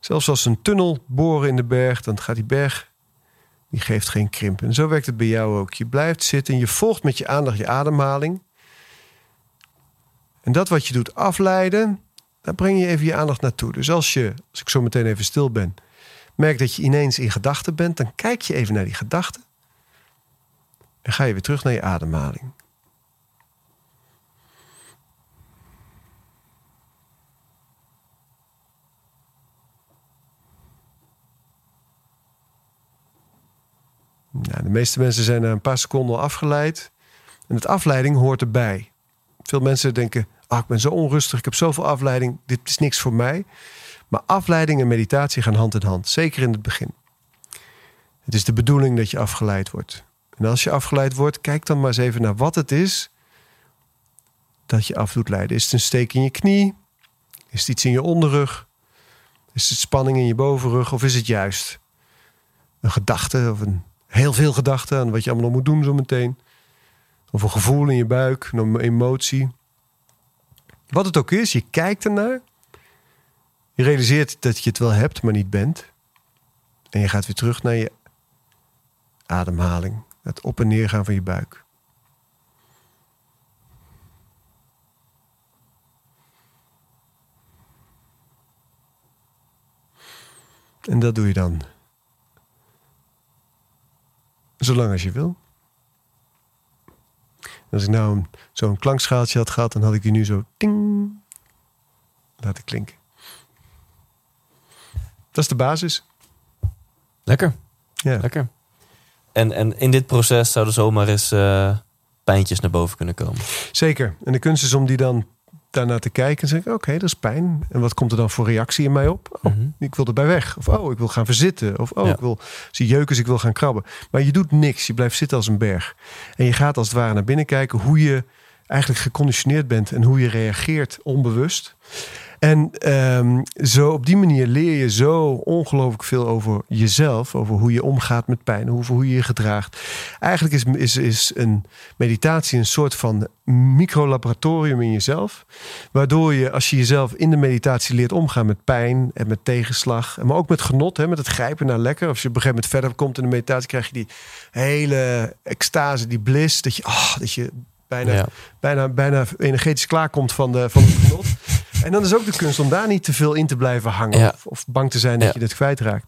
Zelfs als ze een tunnel boren in de berg, dan gaat die berg, die geeft geen krimp. En zo werkt het bij jou ook. Je blijft zitten en je volgt met je aandacht je ademhaling. En dat wat je doet afleiden, daar breng je even je aandacht naartoe. Dus als je, als ik zo meteen even stil ben, merk dat je ineens in gedachten bent, dan kijk je even naar die gedachten en ga je weer terug naar je ademhaling. Nou, de meeste mensen zijn na een paar seconden al afgeleid. En het afleiding hoort erbij. Veel mensen denken, ah, ik ben zo onrustig, ik heb zoveel afleiding, dit is niks voor mij. Maar afleiding en meditatie gaan hand in hand, zeker in het begin. Het is de bedoeling dat je afgeleid wordt. En als je afgeleid wordt, kijk dan maar eens even naar wat het is dat je af doet leiden. Is het een steek in je knie? Is het iets in je onderrug? Is het spanning in je bovenrug? Of is het juist een gedachte of een... heel veel gedachten aan wat je allemaal nog moet doen zo meteen. Of een gevoel in je buik, een emotie. Wat het ook is, je kijkt ernaar. Je realiseert dat je het wel hebt, maar niet bent. En je gaat weer terug naar je ademhaling. Het op en neer gaan van je buik. En dat doe je dan. Zolang als je wil. Als ik nou een, zo'n klankschaaltje had gehad, dan had ik die nu zo ting laten klinken. Dat is de basis. Lekker. Ja. Lekker. En, en in dit proces zouden zomaar eens uh, pijntjes naar boven kunnen komen. Zeker. En de kunst is om die dan daarna te kijken en zeggen, oké, okay, dat is pijn. En wat komt er dan voor reactie in mij op? Oh, mm-hmm. Ik wil erbij weg. Of oh, ik wil gaan verzitten. Of oh, ja. ik wil zie jeukens, ik wil gaan krabben. Maar je doet niks. Je blijft zitten als een berg. En je gaat als het ware naar binnen kijken hoe je eigenlijk geconditioneerd bent en hoe je reageert onbewust. En um, zo op die manier leer je zo ongelooflijk veel over jezelf. Over hoe je omgaat met pijn. Over hoe je je gedraagt. Eigenlijk is, is, is een meditatie een soort van microlaboratorium in jezelf. Waardoor je, als je jezelf in de meditatie leert omgaan met pijn en met tegenslag. Maar ook met genot, hè, met het grijpen naar lekker. Of als je op een gegeven moment verder komt in de meditatie, krijg je die hele extase, die bliss. Dat je, oh, dat je bijna, ja. bijna, bijna energetisch klaarkomt van, de, van het genot. En dan is ook de kunst om daar niet te veel in te blijven hangen. Ja. Of, of bang te zijn dat ja. je het kwijtraakt.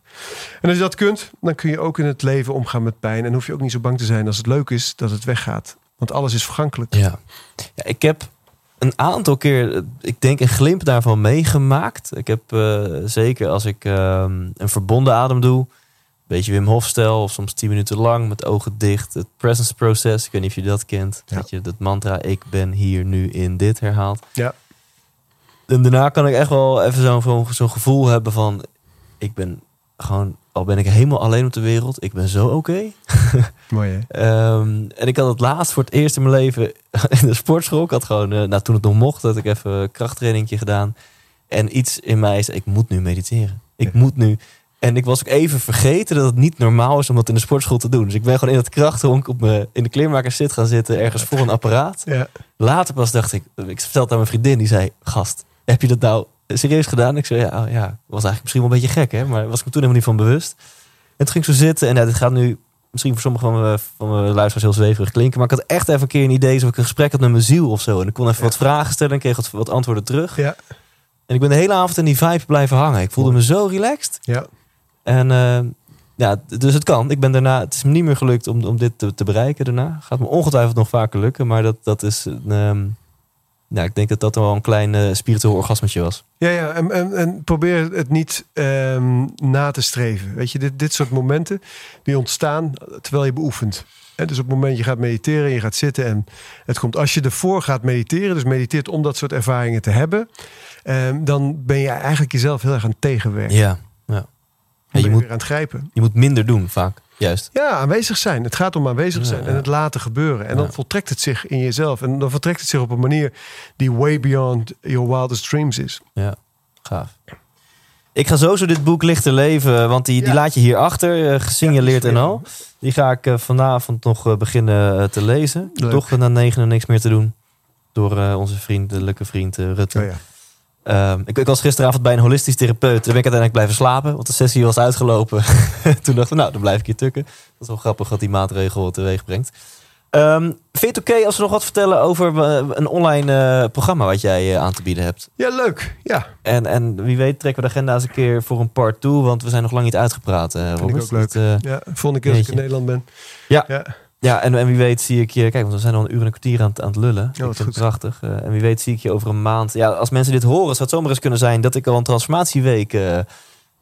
En als je dat kunt, dan kun je ook in het leven omgaan met pijn. En hoef je ook niet zo bang te zijn als het leuk is dat het weggaat. Want alles is vergankelijk. Ja. Ja, ik heb een aantal keer, ik denk een glimp daarvan meegemaakt. Ik heb uh, zeker als ik uh, een verbonden adem doe. Een beetje Wim Hof stijl. Of soms tien minuten lang met ogen dicht. Het presence proces. Ik weet niet of je dat kent. Ja. Dat je dat mantra, ik ben hier nu in dit herhaalt. Ja. En daarna kan ik echt wel even zo'n, zo'n, zo'n gevoel hebben van... Ik ben gewoon... Al ben ik helemaal alleen op de wereld. Ik ben zo oké. Okay. Mooi hè? Um, en ik had het laatst voor het eerst in mijn leven in de sportschool. Ik had gewoon... Uh, nou, toen het nog mocht, had ik even een krachttrainingje gedaan. En iets in mij zei, ik moet nu mediteren. Ik ja. moet nu... En ik was ook even vergeten dat het niet normaal is om dat in de sportschool te doen. Dus ik ben gewoon in dat krachthonk op me, in de kleermakers zit gaan zitten. Ergens voor een apparaat. Ja. Later pas dacht ik... Ik vertelde het aan mijn vriendin. Die zei, gast... Heb je dat nou serieus gedaan? Ik zei, ja, oh ja, was eigenlijk misschien wel een beetje gek, hè? Maar was ik me toen helemaal niet van bewust. En toen ging ik zo zitten. En ja, dit gaat nu misschien voor sommige van mijn, van mijn luisteraars heel zweverig klinken. Maar ik had echt even een keer een idee. Zo ik een gesprek had met mijn ziel of zo. En ik kon even ja. wat vragen stellen. En kreeg wat, wat antwoorden terug. Ja. En ik ben de hele avond in die vibe blijven hangen. Ik voelde me zo relaxed. Ja. En uh, ja, dus het kan. Ik ben daarna, het is me niet meer gelukt om, om dit te, te bereiken daarna. Gaat me ongetwijfeld nog vaker lukken. Maar dat, dat is... Uh, Nou, ik denk dat dat wel een klein uh, spiritueel orgasmetje was. Ja, ja en, en, en probeer het niet um, na te streven. Weet je, dit, dit soort momenten die ontstaan terwijl je beoefent. En dus op het moment je gaat mediteren, je gaat zitten en het komt. Als je ervoor gaat mediteren, dus mediteert om dat soort ervaringen te hebben, um, dan ben je eigenlijk jezelf heel erg aan het tegenwerken. Ja, ja. En je moet weer aan het grijpen. Je moet minder doen vaak. Juist. Ja, aanwezig zijn. Het gaat om aanwezig zijn ja, ja. en het laten gebeuren. En ja. dan voltrekt het zich in jezelf. En dan voltrekt het zich op een manier die way beyond your wildest dreams is. Ja, gaaf. Ik ga sowieso dit boek Lichter Leven, want die, ja. die laat je hierachter, gesignaleerd ja, en al. Die ga ik vanavond nog beginnen te lezen. Leuk. Toch na negenen niks meer te doen. Door onze vriendelijke vriend Rutte. Oh ja. Uh, ik, ik was gisteravond bij een holistisch therapeut. Toen ben ik uiteindelijk blijven slapen. Want de sessie was uitgelopen. Toen dacht ik, nou, dan blijf ik hier tukken. Dat is wel grappig wat die maatregel teweeg brengt. Um, vind je het oké als we nog wat vertellen over een online uh, programma wat jij uh, aan te bieden hebt? Ja, leuk. Ja. En, en wie weet trekken we de agenda eens een keer voor een part toe. Want we zijn nog lang niet uitgepraat, uh, Robert. Vind ik ook leuk. Dat, uh, ja, volgende keer als ik in Nederland ben. Ja. ja. Ja, en, en wie weet zie ik je... Kijk, want we zijn al een uur en een kwartier aan, aan het lullen. Ja, dat is goed. Prachtig. Uh, en wie weet zie ik je over een maand... Ja, als mensen dit horen, zou het zomaar eens kunnen zijn... dat ik al een transformatieweek uh, uh,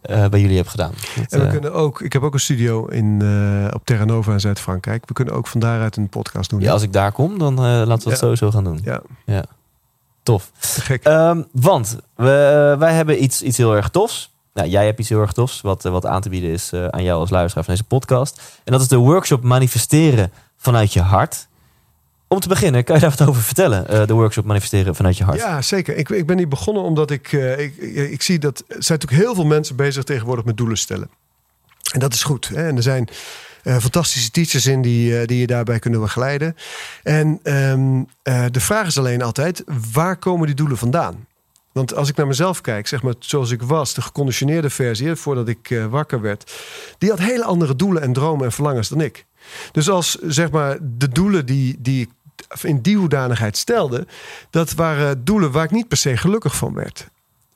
bij jullie heb gedaan. Dat, en we uh, kunnen ook... Ik heb ook een studio in, uh, op Terra Nova in Zuid-Frankrijk. We kunnen ook van daaruit een podcast doen. Ja, als ik daar kom, dan uh, laten we dat ja. sowieso gaan doen. Ja. ja. Tof. Gek. Um, want we, uh, wij hebben iets, iets heel erg tofs. Nou, jij hebt iets heel erg tofs wat, wat aan te bieden is uh, aan jou als luisteraar van deze podcast. En dat is de workshop Manifesteren vanuit je hart. Om te beginnen, kan je daar wat over vertellen? Uh, de workshop Manifesteren vanuit je hart. Ja, zeker. Ik, ik ben hier begonnen omdat ik, uh, ik, ik... Ik zie dat... Er zijn natuurlijk heel veel mensen bezig tegenwoordig met doelen stellen. En dat is goed. Hè? En er zijn... Uh, fantastische teachers in die, uh, die je daarbij kunnen begeleiden. En um, uh, de vraag is alleen altijd... Waar komen die doelen vandaan? Want als ik naar mezelf kijk, zeg maar zoals ik was... de geconditioneerde versie, voordat ik uh, wakker werd... die had hele andere doelen en dromen en verlangens dan ik. Dus als zeg maar de doelen die, die ik in die hoedanigheid stelde... dat waren doelen waar ik niet per se gelukkig van werd.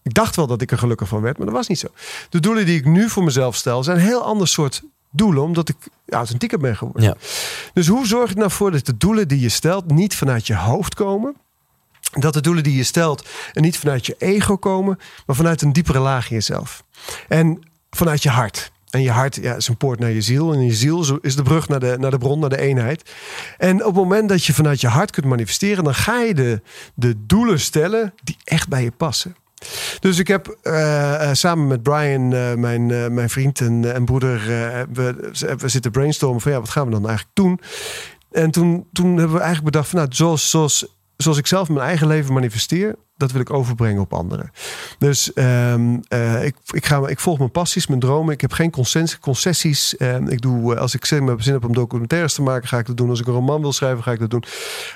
Ik dacht wel dat ik er gelukkig van werd, maar dat was niet zo. De doelen die ik nu voor mezelf stel, zijn een heel ander soort doelen... omdat ik authentieker ben geworden. Ja. Dus hoe zorg je nou voor dat de doelen die je stelt... niet vanuit je hoofd komen... Dat de doelen die je stelt en niet vanuit je ego komen... maar vanuit een diepere laag in jezelf. En vanuit je hart. En je hart ja, is een poort naar je ziel. En je ziel is de brug naar de, naar de bron, naar de eenheid. En op het moment dat je vanuit je hart kunt manifesteren... dan ga je de, de doelen stellen die echt bij je passen. Dus ik heb uh, uh, samen met Brian, uh, mijn, uh, mijn vriend en, uh, en broeder... Uh, we, we zitten brainstormen van ja, wat gaan we dan eigenlijk doen? En toen, toen hebben we eigenlijk bedacht van nou, zoals... zoals Zoals ik zelf mijn eigen leven manifesteer, dat wil ik overbrengen op anderen. Dus um, uh, ik, ik, ga, ik volg mijn passies, mijn dromen. Ik heb geen concessies. Uh, ik doe, uh, als ik zin heb om documentaires te maken, ga ik dat doen. Als ik een roman wil schrijven, ga ik dat doen.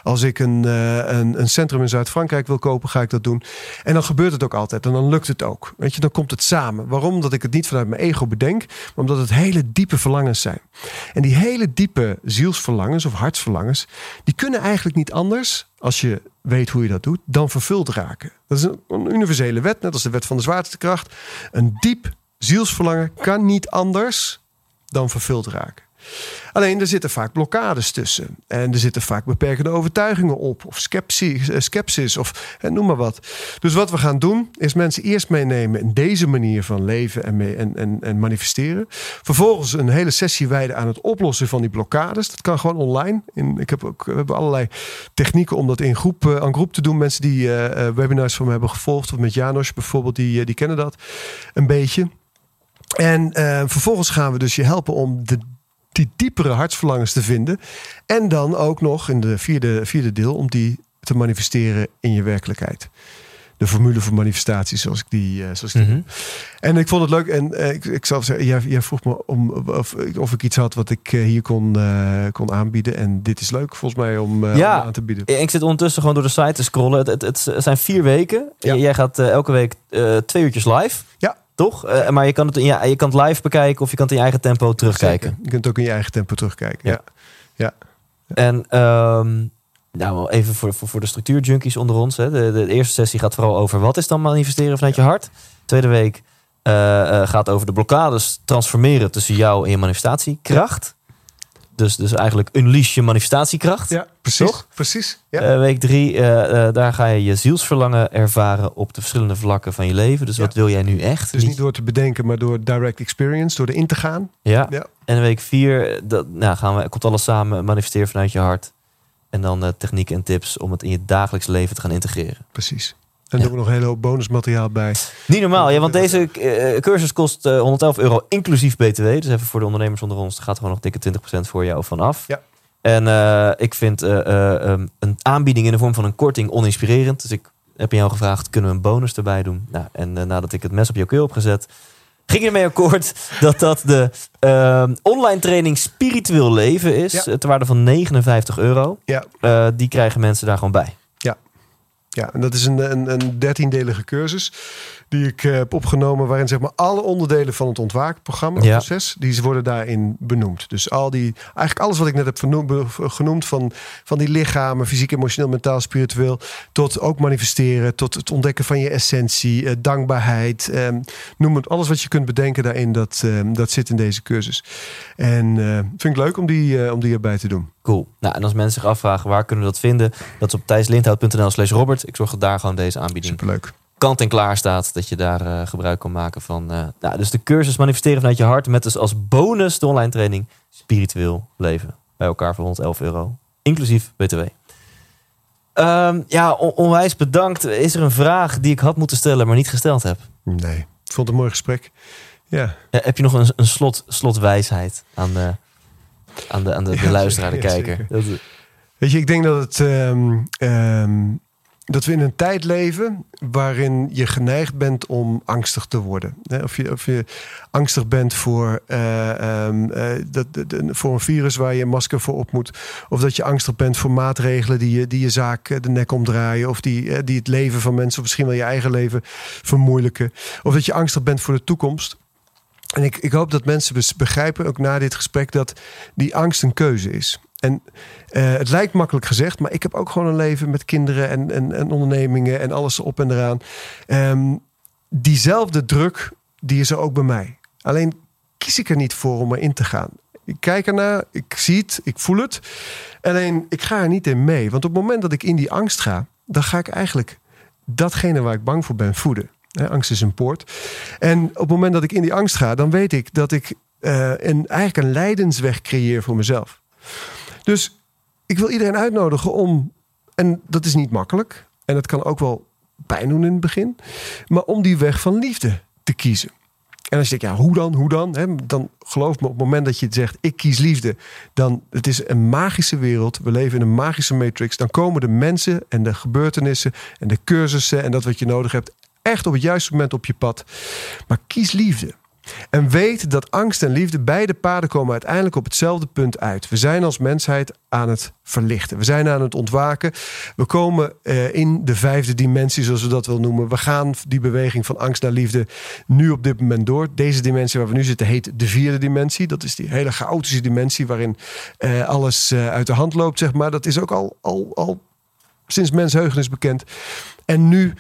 Als ik een, uh, een, een centrum in Zuid-Frankrijk wil kopen, ga ik dat doen. En dan gebeurt het ook altijd. En dan lukt het ook. Weet je, dan komt het samen. Waarom? Dat ik het niet vanuit mijn ego bedenk, maar omdat het hele diepe verlangens zijn. En die hele diepe zielsverlangens of hartsverlangens, die kunnen eigenlijk niet anders... als je weet hoe je dat doet, dan vervuld raken. Dat is een, een universele wet, net als de wet van de zwaartekracht. Een diep zielsverlangen kan niet anders dan vervuld raken. Alleen, er zitten vaak blokkades tussen. En er zitten vaak beperkende overtuigingen op. Of sceptisch, of en noem maar wat. Dus wat we gaan doen, is mensen eerst meenemen... in deze manier van leven en, mee, en, en, en manifesteren. Vervolgens een hele sessie wijden aan het oplossen van die blokkades. Dat kan gewoon online. In, ik heb ook, we hebben allerlei technieken om dat in groep, uh, aan groep te doen. Mensen die uh, webinars van me hebben gevolgd... of met Janos bijvoorbeeld, die, uh, die kennen dat een beetje. En uh, vervolgens gaan we dus je helpen om... de die diepere hartsverlangens te vinden. En dan ook nog in de vierde, vierde deel... om die te manifesteren in je werkelijkheid. De formule voor manifestatie, zoals ik die... Uh, zoals mm-hmm. ik die en ik vond het leuk. En uh, ik, ik zal zeggen, jij, jij vroeg me om of, of ik iets had... wat ik uh, hier kon, uh, kon aanbieden. En dit is leuk, volgens mij, om, uh, ja, om aan te bieden. Ik zit ondertussen gewoon door de site te scrollen. Het, het, het zijn vier weken. Ja. Jij gaat uh, elke week uh, twee uurtjes live. Ja. Toch? Uh, maar je kan, het in je, je kan het live bekijken of je kan het in je eigen tempo terugkijken. Zeker. Je kunt het ook in je eigen tempo terugkijken. Ja. ja. ja. En um, nou, even voor, voor, voor de structuurjunkies onder ons. Hè. De, de eerste sessie gaat vooral over wat is dan manifesteren vanuit ja. je hart. Tweede week uh, uh, gaat over de blokkades transformeren tussen jou en je manifestatiekracht. Ja. Dus, dus eigenlijk unleash je manifestatiekracht. Ja, precies. Toch? Precies. Ja. Uh, week drie, uh, uh, daar ga je je zielsverlangen ervaren op de verschillende vlakken van je leven. Dus ja. Wat wil jij nu echt? Dus niet, niet door te bedenken, maar door direct experience, door erin te gaan. Ja. ja. En week vier, dat, nou, gaan we, komt alles samen, manifesteer vanuit je hart. En dan uh, techniek en tips om het in je dagelijks leven te gaan integreren. Precies. En ja. doen we nog een hele hoop bonusmateriaal bij. Niet normaal, ja, want deze uh, cursus kost uh, honderd elf euro inclusief B T W. Dus even voor de ondernemers onder ons, er gaat gewoon nog dikke twintig procent voor jou vanaf. Ja. En uh, ik vind uh, uh, um, een aanbieding in de vorm van een korting oninspirerend. Dus ik heb jou gevraagd, kunnen we een bonus erbij doen? Nou, en uh, nadat ik het mes op jouw keel heb gezet, ging ermee akkoord dat dat de uh, online training Spiritueel Leven is. Ja. Ter waarde van negenenvijftig euro. Ja. Uh, die krijgen mensen daar gewoon bij. Ja, en dat is een, een, een dertiendelige cursus die ik uh, heb opgenomen, waarin zeg maar alle onderdelen van het ontwaakprogramma, het ja. proces, die worden daarin benoemd. Dus al die, eigenlijk alles wat ik net heb vernoemd, genoemd van, van die lichamen, fysiek, emotioneel, mentaal, spiritueel, tot ook manifesteren, tot het ontdekken van je essentie, uh, dankbaarheid, um, noem het, alles wat je kunt bedenken daarin, dat, um, dat zit in deze cursus. En uh, vind ik leuk om die, uh, om die erbij te doen. Cool. Nou, en als mensen zich afvragen waar kunnen we dat vinden, dat is op thijslindhout punt n l slash robert. Ik zorg dat daar gewoon deze aanbieding superleuk kant en klaar staat, dat je daar uh, gebruik kan maken van. Uh, nou, dus de cursus manifesteren vanuit je hart met dus als bonus de online training Spiritueel Leven. Bij elkaar voor honderd elf euro. Inclusief B T W. Um, ja, on- onwijs bedankt. Is er een vraag die ik had moeten stellen, maar niet gesteld heb? Nee, ik vond het een mooi gesprek. Ja. Ja, heb je nog een, een slot, slotwijsheid aan de, aan de, aan de, de ja, luisteraar, de ja, kijker? Dat is... Weet je, ik denk dat het... Um, um, Dat we in een tijd leven waarin je geneigd bent om angstig te worden. Of je, of je angstig bent voor, uh, uh, dat, de, voor een virus waar je een masker voor op moet. Of dat je angstig bent voor maatregelen die je, die je zaak de nek omdraaien. Of die, die het leven van mensen, of misschien wel je eigen leven vermoeilijken. Of dat je angstig bent voor de toekomst. En ik, ik hoop dat mensen begrijpen, ook na dit gesprek, dat die angst een keuze is. En uh, het lijkt makkelijk gezegd, maar ik heb ook gewoon een leven met kinderen en, en, en ondernemingen en alles op en eraan. Um, diezelfde druk, die is er ook bij mij. Alleen kies ik er niet voor om erin te gaan. Ik kijk ernaar, ik zie het, ik voel het. Alleen ik ga er niet in mee. Want op het moment dat ik in die angst ga, dan ga ik eigenlijk datgene waar ik bang voor ben voeden. He, angst is een poort. En op het moment dat ik in die angst ga, dan weet ik dat ik uh, een, eigenlijk een lijdensweg creëer voor mezelf. Dus ik wil iedereen uitnodigen om, en dat is niet makkelijk, en dat kan ook wel pijn doen in het begin, maar om die weg van liefde te kiezen. En als je denkt, ja, hoe dan, hoe dan? Hè, dan geloof me, op het moment dat je zegt, ik kies liefde, dan het is een magische wereld. We leven in een magische matrix. Dan komen de mensen en de gebeurtenissen en de cursussen en dat wat je nodig hebt echt op het juiste moment op je pad. Maar kies liefde. En weet dat angst en liefde, beide paden komen uiteindelijk op hetzelfde punt uit. We zijn als mensheid aan het verlichten. We zijn aan het ontwaken. We komen uh, in de vijfde dimensie, zoals we dat wel noemen. We gaan die beweging van angst naar liefde nu op dit moment door. Deze dimensie waar we nu zitten heet de vierde dimensie. Dat is die hele chaotische dimensie waarin uh, alles uh, uit de hand loopt, zeg maar. Dat is ook al, al, al sinds mensheugenis bekend. En nu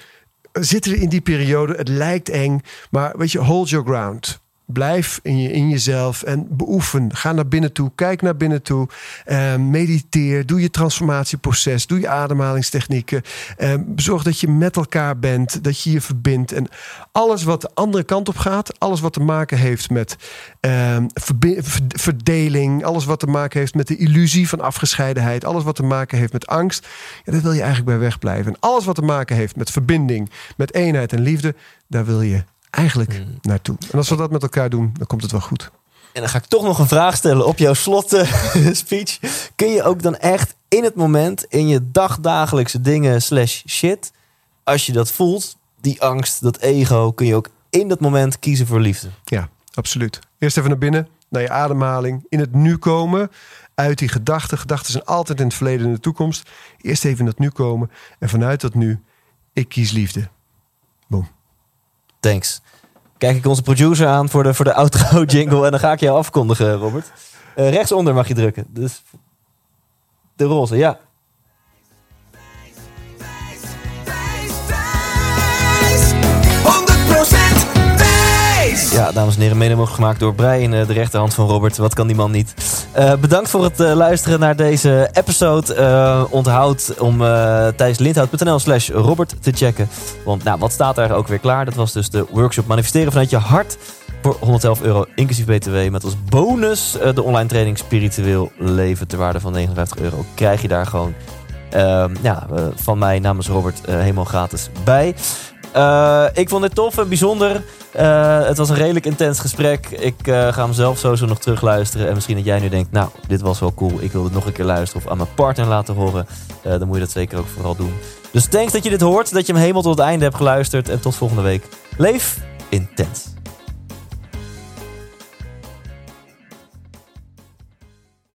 zitten we in die periode, het lijkt eng, maar weet je, hold your ground. Blijf in, je, in jezelf en beoefen. Ga naar binnen toe, kijk naar binnen toe. Eh, mediteer, doe je transformatieproces, doe je ademhalingstechnieken. Eh, zorg dat je met elkaar bent, dat je je verbindt. En alles wat de andere kant op gaat, alles wat te maken heeft met eh, verbe- verdeling... alles wat te maken heeft met de illusie van afgescheidenheid... alles wat te maken heeft met angst, ja, daar wil je eigenlijk bij wegblijven. En alles wat te maken heeft met verbinding, met eenheid en liefde, daar wil je eigenlijk hmm. naartoe. En als we dat met elkaar doen, dan komt het wel goed. En dan ga ik toch nog een vraag stellen op jouw slot uh, speech. Kun je ook dan echt in het moment, in je dagdagelijkse dingen slash shit, als je dat voelt, die angst, dat ego, kun je ook in dat moment kiezen voor liefde? Ja, absoluut. Eerst even naar binnen, naar je ademhaling, in het nu komen, uit die gedachten. Gedachten zijn altijd in het verleden en de toekomst. Eerst even in het nu komen en vanuit dat nu, ik kies liefde. Boom. Thanks. Kijk ik onze producer aan voor de, voor de outro jingle en dan ga ik jou afkondigen, Robert. Uh, rechtsonder mag je drukken. Dus de roze, ja. honderd procent Thijs! Ja, dames en heren, mede mogelijk gemaakt door Brian, de rechterhand van Robert. Wat kan die man niet? Uh, bedankt voor het uh, luisteren naar deze episode. Uh, onthoud om uh, thijslindhout.nl slash Robert te checken. Want nou, wat staat daar ook weer klaar? Dat was dus de workshop Manifesteren vanuit je hart. Voor honderdelf euro, inclusief B T W. Met als bonus uh, de online training Spiritueel Leven ter waarde van negenenvijftig euro. Krijg je daar gewoon uh, ja, uh, van mij namens Robert uh, helemaal gratis bij. Uh, ik vond het tof en bijzonder. Uh, het was een redelijk intens gesprek. Ik uh, ga hem zelf sowieso nog terugluisteren. En misschien dat jij nu denkt, nou, dit was wel cool. Ik wil het nog een keer luisteren of aan mijn partner laten horen. Uh, dan moet je dat zeker ook vooral doen. Dus thanks dat je dit hoort. Dat je hem helemaal tot het einde hebt geluisterd. En tot volgende week. Leef intens.